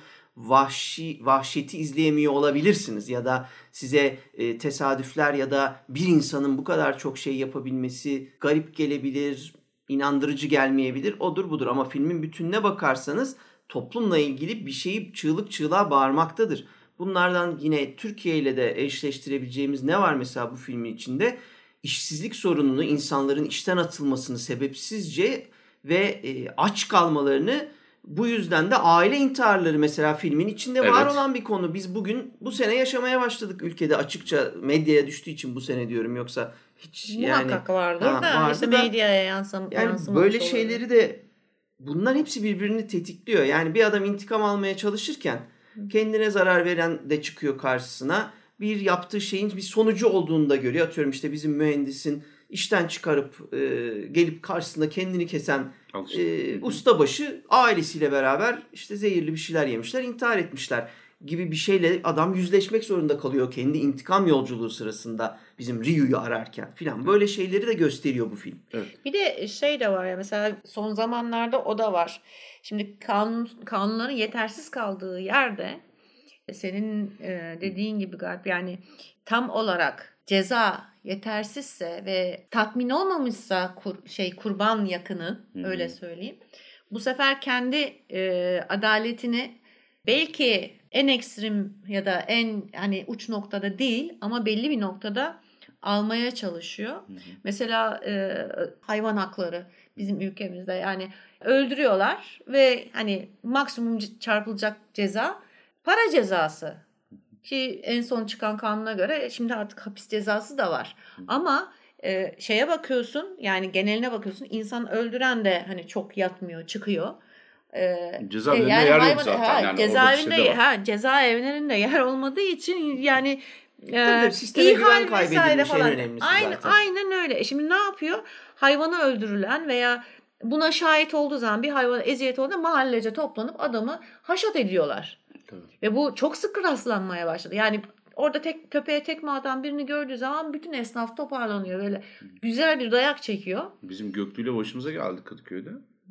vahşeti izleyemiyor olabilirsiniz ya da size tesadüfler ya da bir insanın bu kadar çok şey yapabilmesi garip gelebilir, inandırıcı gelmeyebilir. Odur budur ama filmin bütününe bakarsanız toplumla ilgili bir şeyi çığlık çığlığa bağırmaktadır. Bunlardan yine Türkiye ile de eşleştirebileceğimiz ne var mesela bu filmin içinde? işsizlik sorununu, insanların işten atılmasını sebepsizce ve aç kalmalarını, bu yüzden de aile intiharları mesela filmin içinde var olan bir konu. Biz bugün bu sene yaşamaya başladık ülkede, açıkça medyaya düştüğü için bu sene diyorum, yoksa hiç muhakkak vardır da işte medyaya yansımamış olabilir. Böyle şeyleri de, bunlar hepsi birbirini tetikliyor. Yani bir adam intikam almaya çalışırken kendine zarar veren de çıkıyor karşısına. Bir yaptığı şeyin bir sonucu olduğunu da görüyor. Atıyorum işte bizim mühendisin işten çıkarıp gelip karşısında kendini kesen ustabaşı ailesiyle beraber işte zehirli bir şeyler yemişler, intihar etmişler gibi bir şeyle adam yüzleşmek zorunda kalıyor kendi intikam yolculuğu sırasında, bizim Ryu'yu ararken filan. Böyle şeyleri de gösteriyor bu film. Evet. Bir de şey de var ya, mesela son zamanlarda o da var. Şimdi kanunların yetersiz kaldığı yerde senin dediğin gibi galiba, yani tam olarak ceza yetersizse ve tatmin olmamışsa kurban yakını, öyle söyleyeyim. Bu sefer kendi adaletini belki en ekstrem ya da en hani uç noktada değil ama belli bir noktada almaya çalışıyor. Mesela hayvan hakları bizim ülkemizde, yani öldürüyorlar ve hani maksimum çarpılacak ceza para cezası. Ki en son çıkan kanuna göre şimdi artık hapis cezası da var. Ama şeye bakıyorsun, yani geneline bakıyorsun, insan öldüren de hani çok yatmıyor, çıkıyor. Cezaevinde yani yer yok zaten. Yani cezaevlerinde yer olmadığı için yani ihal vesaire falan. Aynen öyle. Şimdi ne yapıyor? Hayvanı öldürülen veya buna şahit olduğu zaman, bir hayvana eziyet olduğunda mahallece toplanıp adamı haşat ediyorlar. Tabii. Ve bu çok sık rastlanmaya başladı. Yani orada köpeğe tekme atan birini gördüğü zaman bütün esnaf toparlanıyor. Böyle güzel bir dayak çekiyor. Bizim Göktü'yle başımıza geldi Kadıköy'de.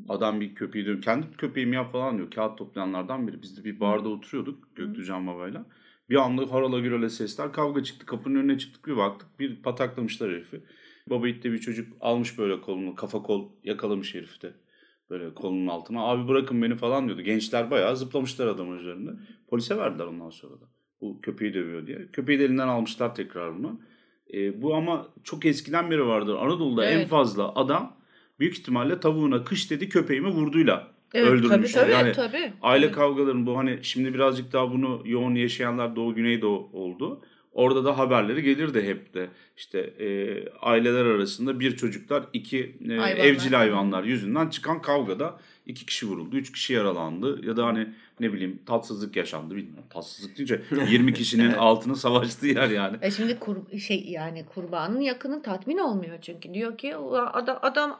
Adam bir köpeği diyor, kendi köpeğim ya falan diyor. Kağıt toplayanlardan biri. Biz de bir barda oturuyorduk Göktü Can Baba'yla. Bir anda harala gürele sesler, kavga çıktı. Kapının önüne çıktık, bir baktık, bir pataklamışlar herifi. Baba itti bir çocuk almış böyle kolunu, kafa kol yakalamış herifi de. Böyle kolunun altına, abi bırakın beni falan diyordu. Gençler bayağı zıplamışlar adamın üzerinde. Polise verdiler ondan sonra da. Bu köpeği dövüyor diye. Köpeği de elinden almışlar tekrar bunu. Bu ama çok eskiden beri vardır. Anadolu'da en fazla adam büyük ihtimalle tavuğuna kış dedi köpeğimi vurduyla öldürmüş. Tabii. Aile kavgalarının bu, hani şimdi birazcık daha bunu yoğun yaşayanlar Doğu Güneydoğu oldu. Orada da haberleri gelirdi hep de. İşte aileler arasında bir çocuklar, iki evcil hayvanlar yüzünden çıkan kavgada 2 kişi vuruldu, 3 kişi yaralandı. Ya da hani ne bileyim tatsızlık yaşandı, bilmiyorum. Tatsızlık deyince 20 kişinin altına savaştığı yer yani. Şimdi kurbanın yakını tatmin olmuyor çünkü. Diyor ki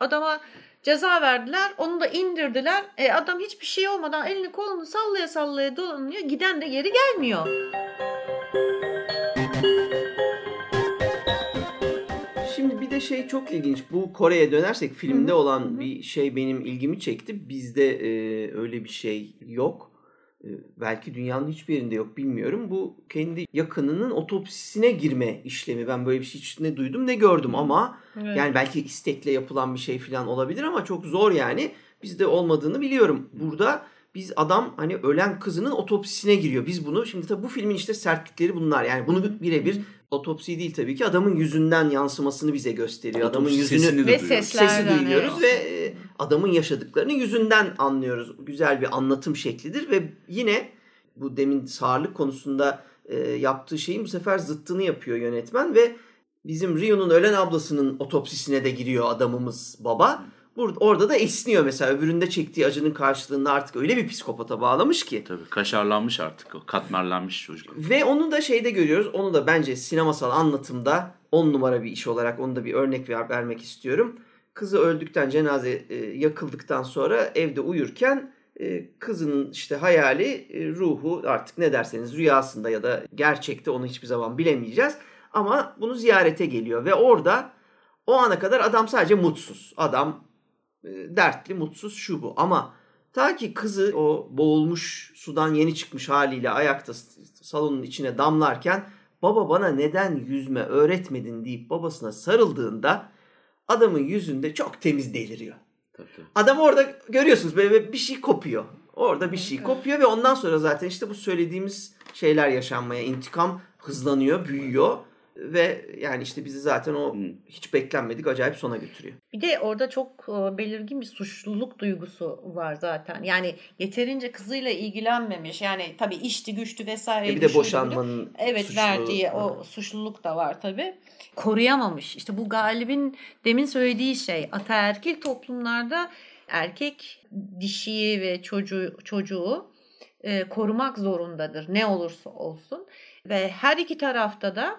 adama ceza verdiler, onu da indirdiler. Adam hiçbir şey olmadan elini kolunu sallaya sallaya dolanıyor. Giden de geri gelmiyor. Şimdi bir de şey çok ilginç. Bu Kore'ye dönersek filmde olan bir şey benim ilgimi çekti. Bizde öyle bir şey yok. Belki dünyanın hiçbir yerinde yok, bilmiyorum. Bu kendi yakınının otopsisine girme işlemi. Ben böyle bir şey hiç ne duydum ne gördüm ama yani belki istekle yapılan bir şey falan olabilir ama çok zor yani. Bizde olmadığını biliyorum. Burada biz adam hani ölen kızının otopsisine giriyor. Biz bunu şimdi tabii bu filmin işte sertlikleri bunlar. Yani bunu birebir otopsi değil tabii ki, adamın yüzünden yansımasını bize gösteriyor. Otopsi adamın yüzünü ve sesi duyuyoruz ve adamın yaşadıklarını yüzünden anlıyoruz. Güzel bir anlatım şeklidir ve yine bu demin sağırlık konusunda yaptığı şeyin bu sefer zıttını yapıyor yönetmen ve bizim Ryu'nun ölen ablasının otopsisine de giriyor adamımız baba. Orada da esniyor mesela. Öbüründe çektiği acının karşılığında artık öyle bir psikopata bağlamış ki. Tabii kaşarlanmış artık o. Katmerlenmiş çocuk. Ve onu da şeyde görüyoruz. Onu da bence sinemasal anlatımda 10 numara bir iş olarak onu da bir örnek vermek istiyorum. Kızı öldükten, cenaze yakıldıktan sonra evde uyurken kızının işte hayali, ruhu, artık ne derseniz, rüyasında ya da gerçekte onu hiçbir zaman bilemeyeceğiz. Ama bunu ziyarete geliyor ve orada o ana kadar adam sadece mutsuz. Adam dertli, mutsuz, şu bu. Ama ta ki kızı o boğulmuş, sudan yeni çıkmış haliyle ayakta salonun içine damlarken baba bana neden yüzme öğretmedin deyip babasına sarıldığında adamın yüzünde çok temiz deliriyor. Tabii. Adam orada görüyorsunuz böyle bir şey kopuyor. Orada bir şey kopuyor ve ondan sonra zaten işte bu söylediğimiz şeyler yaşanmaya, intikam hızlanıyor, büyüyor Ve yani işte bizi zaten o hiç beklenmedik acayip sona götürüyor. Bir de orada çok belirgin bir suçluluk duygusu var zaten. Yani yeterince kızıyla ilgilenmemiş. Yani tabii işti güçtü vesaire. Bir de boşanmanın suçluluğu. Verdiği o suçluluk da var tabii. Koruyamamış. İşte bu Galip'in demin söylediği şey. Ataerkil toplumlarda erkek dişiyi ve çocuğu korumak zorundadır. Ne olursa olsun. Ve her iki tarafta da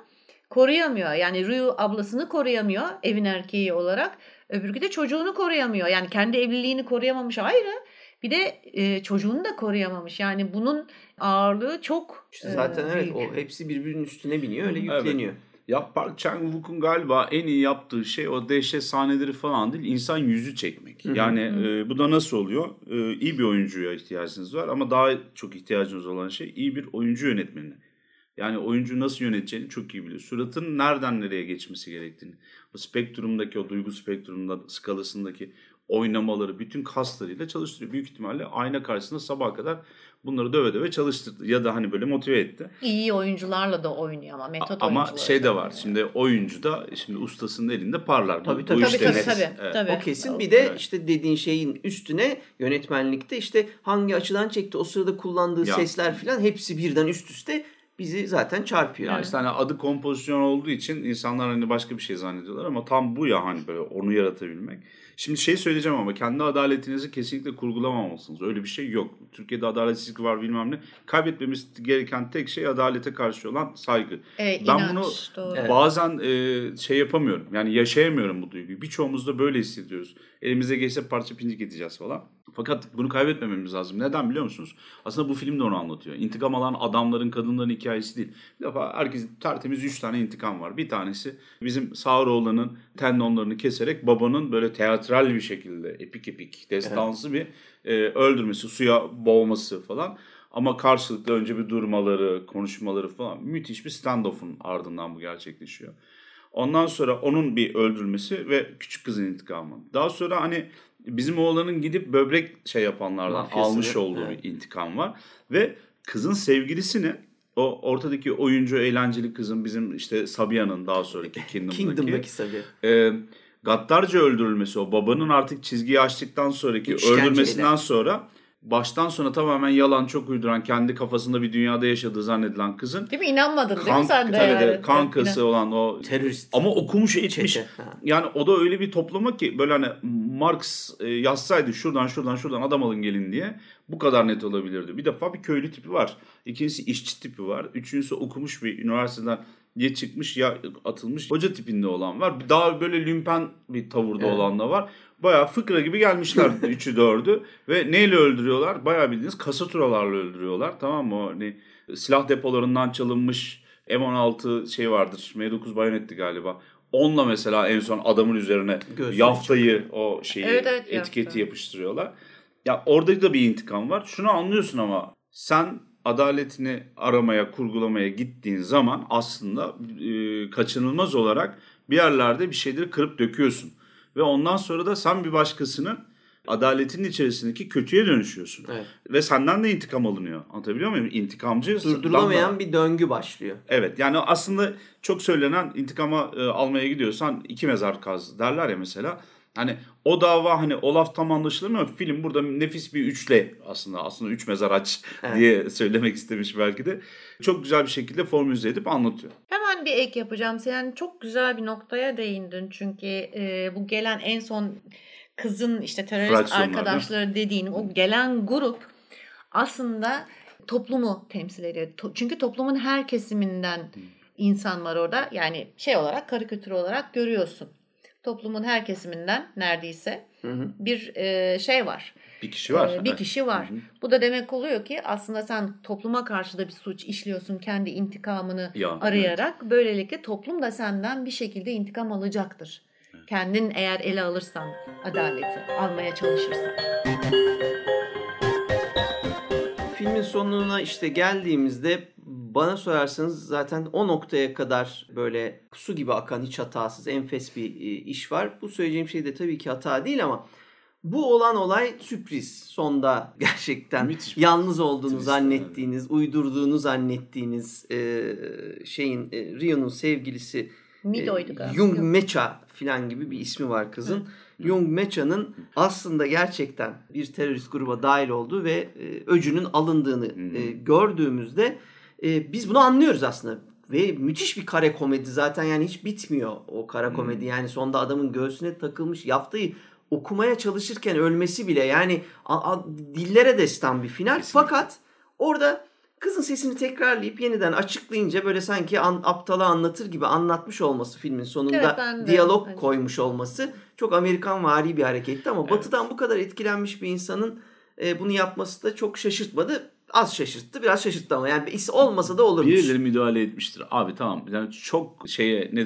koruyamıyor. Yani Ryu ablasını koruyamıyor evin erkeği olarak. Öbürkü de çocuğunu koruyamıyor. Yani kendi evliliğini koruyamamış ayrı. Bir de çocuğunu da koruyamamış. Yani bunun ağırlığı çok işte zaten büyük. Evet, o hepsi birbirinin üstüne biniyor. Öyle yükleniyor. Evet. Ya Park Chan-wook'un galiba en iyi yaptığı şey o dehşet sahneleri falan değil. İnsan yüzü çekmek. Yani bu da nasıl oluyor? İyi bir oyuncuya ihtiyacınız var ama daha çok ihtiyacınız olan şey iyi bir oyuncu yönetmenine. Yani oyuncu nasıl yöneteceğini çok iyi biliyor. Suratın nereden nereye geçmesi gerektiğini. O spektrumdaki, o duygu spektrumunda skalasındaki oynamaları bütün kaslarıyla çalıştırıyor. Büyük ihtimalle ayna karşısında sabaha kadar bunları döve döve çalıştırdı. Ya da hani böyle motive etti. İyi oyuncularla da oynuyor ama metot oyuncuları. Ama şey de var. Şimdi oyuncu da şimdi ustasının elinde parlar. Tabii. O kesin. Bir de işte dediğin şeyin üstüne yönetmenlikte işte hangi açıdan çekti, o sırada kullandığı sesler falan hepsi birden üst üste bizi zaten çarpıyor. Yani işte hani adı kompozisyon olduğu için insanlar hani başka bir şey zannediyorlar ama tam bu ya hani böyle onu yaratabilmek. Şimdi şey söyleyeceğim ama kendi adaletinizi kesinlikle kurgulamamalısınız. Öyle bir şey yok. Türkiye'de adaletsizlik var bilmem ne. Kaybetmemiz gereken tek şey adalete karşı olan saygı. Ben inanç, bunu doğru. Bazen şey yapamıyorum. Yani yaşayamıyorum bu duyguyu. Birçoğumuz da böyle hissediyoruz. Elimize geçse parça pincik edeceğiz falan. Fakat bunu kaybetmememiz lazım. Neden biliyor musunuz? Aslında bu film de onu anlatıyor. İntikam alan adamların, kadınların hikayesi değil. Bir defa herkesin tertemiz 3 tane intikam var. Bir tanesi bizim Sauroğlan'ın tendonlarını keserek babanın böyle teatral bir şekilde epik destansı bir öldürmesi, suya boğması falan. Ama karşılıklı önce bir durmaları, konuşmaları falan müthiş bir stand-off'un ardından bu gerçekleşiyor. Ondan sonra onun bir öldürülmesi ve küçük kızın intikamı. Daha sonra hani bizim oğlanın gidip böbrek şey yapanlardan mafyasını almış olduğu bir intikam var. Ve kızın sevgilisini, o ortadaki oyuncu eğlenceli kızın, bizim işte Sabiha'nın daha sonraki Kingdom'daki Sabiha. Gaddarca öldürülmesi, o babanın artık çizgiyi açtıktan sonraki öldürmesinden sonra baştan sona tamamen yalan, çok uyduran, kendi kafasında bir dünyada yaşadığı zannedilen kızın. Değil mi? İnanmadın değil mi sen de? Evet, kankası olan o. Terörist. Ama okumuş etmiş. Çete. Yani o da öyle bir toplama ki böyle hani Marx yazsaydı şuradan adam alın gelin diye bu kadar net olabilirdi. Bir defa bir köylü tipi var. İkincisi işçi tipi var. Üçüncüsü okumuş bir üniversiteden ya çıkmış ya atılmış hoca tipinde olan var. Daha böyle lümpen bir tavırda olan da var. Bayağı fıkra gibi gelmişler 3'ü 4'ü ve neyle öldürüyorlar? Bayağı bildiğiniz kasaturalarla öldürüyorlar, tamam mı? Hani silah depolarından çalınmış M16 şey vardır. M9 bayonetti galiba. Onunla mesela en son adamın üzerine yaftayı o şeyi etiketi yapıştırıyorlar. Ya orada da bir intikam var. Şunu anlıyorsun ama sen adaletini aramaya, kurgulamaya gittiğin zaman aslında kaçınılmaz olarak bir yerlerde bir şeyleri kırıp döküyorsun. Ve ondan sonra da sen bir başkasının adaletin içerisindeki kötüye dönüşüyorsun. Evet. Ve senden de intikam alınıyor. Anlatabiliyor muyum? İntikamcı. Durdurulamayan bir döngü başlıyor. Evet, yani aslında çok söylenen intikama almaya gidiyorsan iki mezar kaz derler ya mesela. Hani o dava hani o laf tam anlaşılmıyor ama film burada nefis bir üçle aslında üç mezar aç diye söylemek istemiş belki de. Çok güzel bir şekilde formüle edip anlatıyor. Hemen bir ek yapacağım. Sen çok güzel bir noktaya değindin çünkü bu gelen en son kızın işte terörist arkadaşları dediğin o gelen grup aslında toplumu temsil ediyor. Çünkü toplumun her kesiminden insan var orada. Yani şey olarak, karikatür olarak görüyorsun. Toplumun her kesiminden neredeyse bir şey var. Bir kişi var. Bir kişi var. Bu da demek oluyor ki aslında sen topluma karşı da bir suç işliyorsun kendi intikamını arayarak. Evet. Böylelikle toplum da senden bir şekilde intikam alacaktır. Evet. Kendin eğer ele alırsan adaleti, almaya çalışırsan. Filmin sonuna işte geldiğimizde bana sorarsanız zaten o noktaya kadar böyle su gibi akan, hiç hatasız, enfes bir iş var. Bu söyleyeceğim şey de tabii ki hata değil ama Bu olan olay sürpriz. Sonda gerçekten müthiş, yalnız olduğunu müthiş zannettiğiniz, yani uydurduğunu zannettiğiniz şeyin, Rio'nun sevgilisi Jung Mecha filan gibi bir ismi var kızın. Hı. Jung Mecha'nın aslında gerçekten bir terörist gruba dahil olduğu ve öcünün alındığını gördüğümüzde biz bunu anlıyoruz aslında. Ve müthiş bir kara komedi zaten, yani hiç bitmiyor o kara komedi. Yani sonda adamın göğsüne takılmış yaftayı okumaya çalışırken ölmesi bile, yani dillere destan bir final. Kesinlikle. Fakat orada kızın sesini tekrarlayıp yeniden açıklayınca böyle sanki aptala anlatır gibi anlatmış olması, filmin sonunda evet, diyalog koymuş olması çok Amerikan vari bir hareketti ama evet, Batı'dan bu kadar etkilenmiş bir insanın bunu yapması da çok şaşırtmadı. Az şaşırttı, biraz şaşırttı ama yani olmasa da olurmuş. Birileri müdahale etmiştir. Abi tamam, yani çok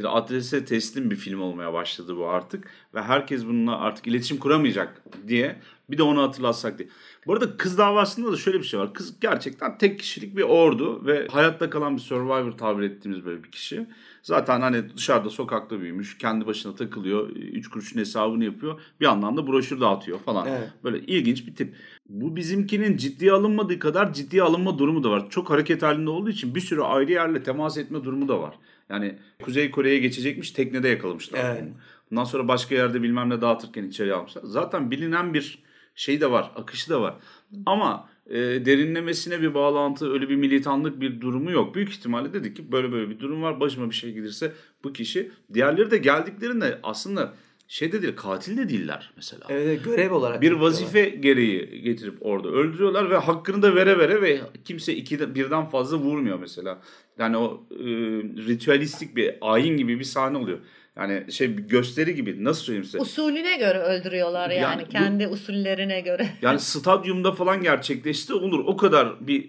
adrese teslim bir film olmaya başladı bu artık. Ve herkes bununla artık iletişim kuramayacak diye bir de onu hatırlatsak diye. Bu arada kız davasında da şöyle bir şey var. Kız gerçekten tek kişilik bir ordu ve hayatta kalan bir survivor tabir ettiğimiz böyle bir kişi. Zaten hani dışarıda sokakta büyümüş, kendi başına takılıyor, 3 kuruşun hesabını yapıyor. Bir anlamda broşür dağıtıyor falan. Evet. Böyle ilginç bir tip. Bu bizimkinin ciddiye alınmadığı kadar ciddiye alınma durumu da var. Çok hareket halinde olduğu için bir sürü ayrı yerle temas etme durumu da var. Yani Kuzey Kore'ye geçecekmiş, teknede yakalamışlar. Evet. Bundan sonra başka yerde bilmem ne dağıtırken içeri almışlar. Zaten bilinen bir şey de var, akışı da var. Ama derinlemesine bir bağlantı, öyle bir militanlık bir durumu yok. Büyük ihtimalle dedik ki böyle bir durum var. Başıma bir şey gelirse bu kişi. Diğerleri de geldiklerinde aslında de değil, katil de değiller mesela. Evet, görev olarak. Bir vazife gereği getirip orada öldürüyorlar ve hakkını da vere ve kimse birden fazla vurmuyor mesela. Yani o ritüelistik bir ayin gibi bir sahne oluyor. Yani gösteri gibi, nasıl söyleyeyim size. Usulüne göre öldürüyorlar yani kendi usullerine göre. Yani stadyumda falan gerçekleşti olur. O kadar bir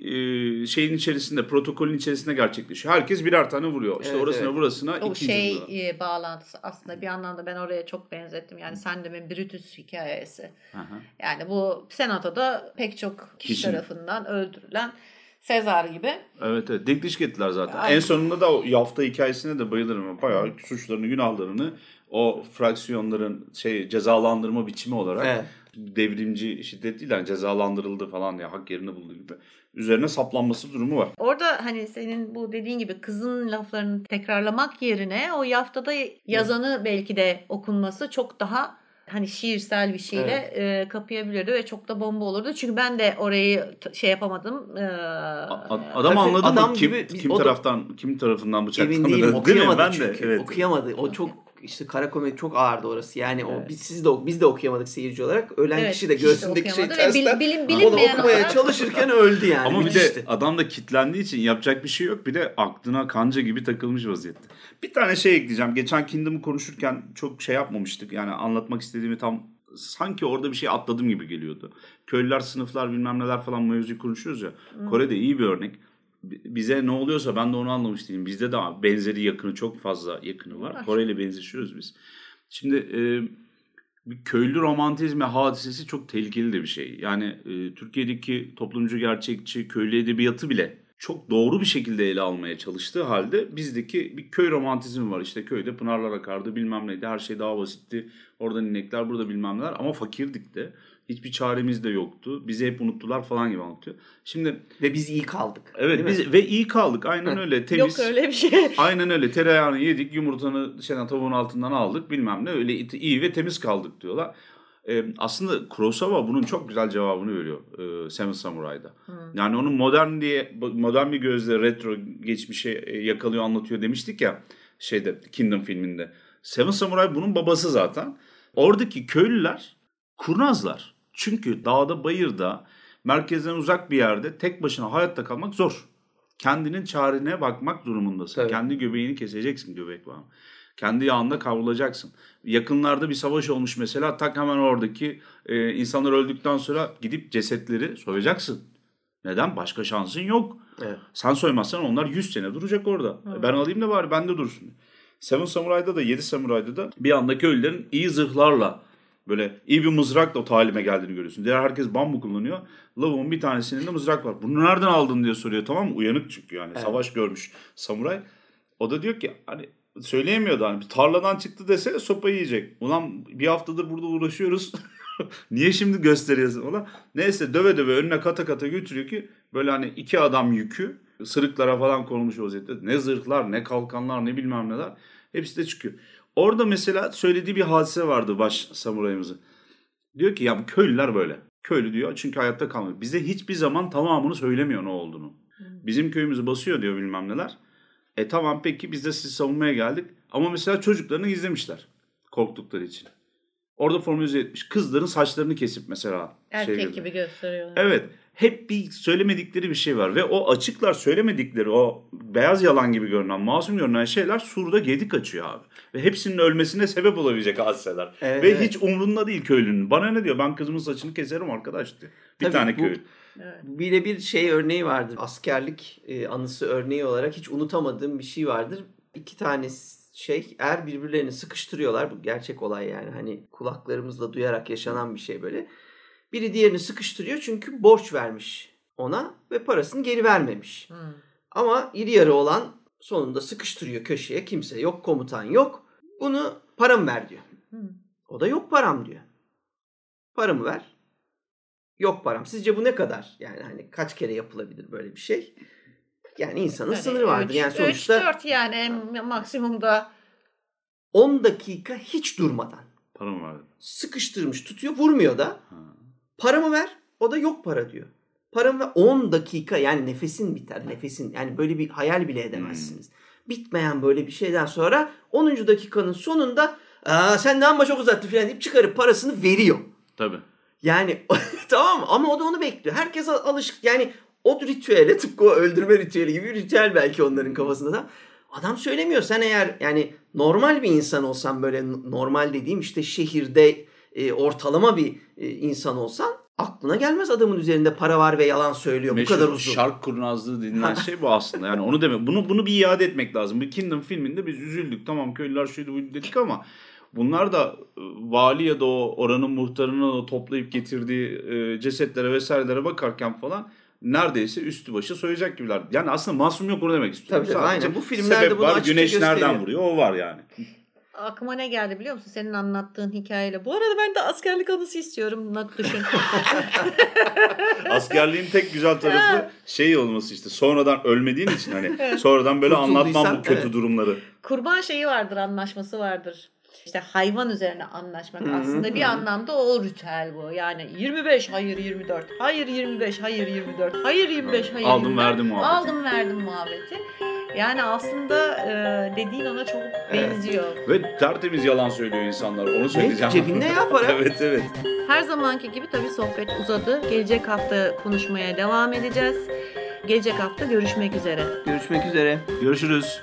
şeyin içerisinde, protokolün içerisinde gerçekleşiyor. Herkes birer tane vuruyor. İşte evet, orasına burasına o ikinci vuruyor. O bağlantısı aslında bir anlamda ben oraya çok benzettim. Yani Sendemin Brutus hikayesi. Aha. Yani bu senatoda pek çok kişi tarafından öldürülen Sezar gibi. Evet. Dik diş ettiler zaten. Aynen. En sonunda da o yafta hikayesine de bayılırım. Bayağı suçlarını, günahlarını o fraksiyonların cezalandırma biçimi olarak devrimci şiddet değil, yani cezalandırıldı falan diye hak yerini buldu gibi. Üzerine saplanması durumu var. Orada hani senin bu dediğin gibi kızın laflarını tekrarlamak yerine o yaftada yazanı belki de okunması çok daha şiirsel bir şeyle kapayabilirdi ve çok da bomba olurdu. Çünkü ben de orayı yapamadım. Adam anladı mı? Kim tarafından bıçaklandı? Emin değilim. Okuyamadı çünkü. Evet. Okuyamadı. O çok kara komedi çok ağırdı orası. Yani o biz de okuyamadık seyirci olarak. Ölen kişi de göğsündeki şeyi tersten okumaya çalışırken öldü yani. Ama bir de adam da kitlendiği için yapacak bir şey yok. Bir de aklına kanca gibi takılmış vaziyette. Bir tane ekleyeceğim. Geçen Kingdom'u konuşurken çok yapmamıştık. Yani anlatmak istediğimi tam sanki orada bir şey atladım gibi geliyordu. Köylüler, sınıflar, bilmem neler falan mevzuyu konuşuyoruz ya. Hmm. Kore'de iyi bir örnek. Bize ne oluyorsa ben de onu anlamış değilim. Bizde de benzeri yakını, çok fazla yakını var. Kore'yle benzeşiyoruz biz. Şimdi bir köylü romantizmi hadisesi çok tehlikeli de bir şey. Yani Türkiye'deki toplumcu, gerçekçi köylü edebiyatı bile çok doğru bir şekilde ele almaya çalıştığı halde bizdeki bir köy romantizmi var. İşte köyde pınarlar akardı, bilmem neydi, her şey daha basitti. Oradan inekler, burada bilmem neler, ama fakirdik de. Hiçbir çaremiz de yoktu. Bizi hep unuttular falan gibi anlatıyor. Şimdi ve biz iyi kaldık. Evet, ve iyi kaldık. Aynen öyle. Temiz. Yok öyle bir şey. Aynen öyle. Tereyağını yedik, yumurtanı tavuğun altından aldık, bilmem ne. Öyle iyi ve temiz kaldık diyorlar. Aslında Kurosawa bunun çok güzel cevabını veriyor Seven Samurai'da. Yani onun modern bir gözle retro geçmişe yakalıyor, anlatıyor demiştik ya Kingdom filminde. Seven Samurai bunun babası zaten. Oradaki köylüler kurnazlar. Çünkü dağda, bayırda, merkezden uzak bir yerde tek başına hayatta kalmak zor. Kendinin çarene bakmak durumundasın. Tabii. Kendi göbeğini keseceksin, göbek bağını. Kendi yağında kavrulacaksın. Yakınlarda bir savaş olmuş mesela, tak hemen oradaki insanlar öldükten sonra gidip cesetleri soyacaksın. Neden? Başka şansın yok. Evet. Sen soymazsan onlar 100 sene duracak orada. Evet. Ben alayım da bari bende dursun. Seven Samurai'da da 7 Samurai'da da bir anda köylülerin iyi zırhlarla, böyle iyi bir mızrakla o talime geldiğini görüyorsun. Diğer herkes bambu kullanıyor. Lavuğun bir tanesinin de mızrak var. Bunu nereden aldın diye soruyor, tamam mı? Uyanık çünkü yani. Evet. Savaş görmüş samuray. O da diyor ki söyleyemiyordu. Bir tarladan çıktı dese sopa yiyecek. Ulan bir haftadır burada uğraşıyoruz. Niye şimdi gösteriyorsun ona? Neyse döve döve önüne kata kata götürüyor ki böyle hani iki adam yükü sırıklara falan konulmuş vaziyette. Ne zırhlar, ne kalkanlar, ne bilmem neler. Hepsi de çıkıyor. Orada mesela söylediği bir hadise vardı baş samurayımızın. Diyor ki ya köylüler böyle. Köylü diyor çünkü hayatta kalmıyor. Bize hiçbir zaman tamamını söylemiyor ne olduğunu. Bizim köyümüzü basıyor diyor bilmem neler. E tamam peki biz de sizi savunmaya geldik. Ama mesela çocuklarını gizlemişler. Korktukları için. Orada formüle etmiş. Kızların saçlarını kesip mesela. Erkek gibi gösteriyorlar. Evet. Hep bir söylemedikleri bir şey var. Ve o açıklar söylemedikleri o beyaz yalan gibi görünen, masum görünen şeyler surda gedik açıyor abi. Ve hepsinin ölmesine sebep olabilecek hadiseler. Evet. Ve hiç umrunda değil köylünün. Bana ne diyor? Ben kızımın saçını keserim arkadaş diyor. Bir tabii tane köylü. Bile bir şey örneği vardır. Askerlik anısı örneği olarak hiç unutamadığım bir şey vardır. İki tane birbirlerini sıkıştırıyorlar. Bu gerçek olay yani. Hani kulaklarımızla duyarak yaşanan bir şey böyle. Biri diğerini sıkıştırıyor çünkü borç vermiş ona ve parasını geri vermemiş. Hmm. Ama iri yarı olan sonunda sıkıştırıyor köşeye. Kimse yok, komutan yok. Bunu paramı ver diyor. Hmm. O da yok param diyor. Paramı ver. Yok param. Sizce bu ne kadar? Yani hani kaç kere yapılabilir böyle bir şey? Yani insanın yani sınırı vardır. Yani sonuçta 3-4 yani en maksimumda 10 dakika hiç durmadan. Paramı ver. Sıkıştırmış, tutuyor, vurmuyor da. Hmm. Paramı ver. O da yok para diyor. Paramı ver. 10 dakika yani nefesin biter. Nefesin. Yani böyle bir hayal bile edemezsiniz. Bitmeyen böyle bir şeyden sonra 10. dakikanın sonunda sen de amma çok uzattın falan deyip çıkarıp parasını veriyor. Tabii. Yani tamam mı? Ama o da onu bekliyor. Herkes alışık. Yani o ritüele tıpkı o öldürme ritüeli gibi bir ritüel belki onların kafasında da. Adam söylemiyor. Sen eğer yani normal bir insan olsan böyle normal dediğim işte şehirde ortalama bir insan olsan aklına gelmez adamın üzerinde para var ve yalan söylüyor. Meşhur bu kadar uzun. Şark kurnazlığı denilen şey bu aslında. Yani onu demek. Bunu bir iade etmek lazım. Bu Kingdom filminde biz üzüldük. Tamam köylüler şuydu buydu dedik ama bunlar da vali ya da o oranın muhtarını toplayıp getirdiği cesetlere vesairelere bakarken falan neredeyse üstü başı soyacak gibiler. Yani aslında masum yok onu demek istiyorum. Tabii aynen. Bu filmlerde bunu açıkça güneş gösteriyor. Nereden vuruyor? O var yani. Aklıma ne geldi biliyor musun? Senin anlattığın hikayeyle. Bu arada ben de askerlik anısı istiyorum. Düşün. Askerliğin tek güzel tarafı şey olması işte. Sonradan ölmediğin için hani sonradan böyle anlatmam bu kötü durumları. Kurban şeyi vardır, anlaşması vardır. İşte hayvan üzerine anlaşmak aslında bir anlamda o ritüel bu. Yani 25 hayır 24, hayır 25 hayır 24, hayır 25 hayır aldım 24. Verdim muhabbeti. Aldım verdim muhabbeti. Yani aslında dediğin ona çok benziyor. Evet. Ve tertemiz yalan söylüyor insanlar. Onu söyleyeceğim. Cebinde yapar. Evet. Her zamanki gibi tabii sohbet uzadı. Gelecek hafta konuşmaya devam edeceğiz. Gelecek hafta görüşmek üzere. Görüşmek üzere. Görüşürüz.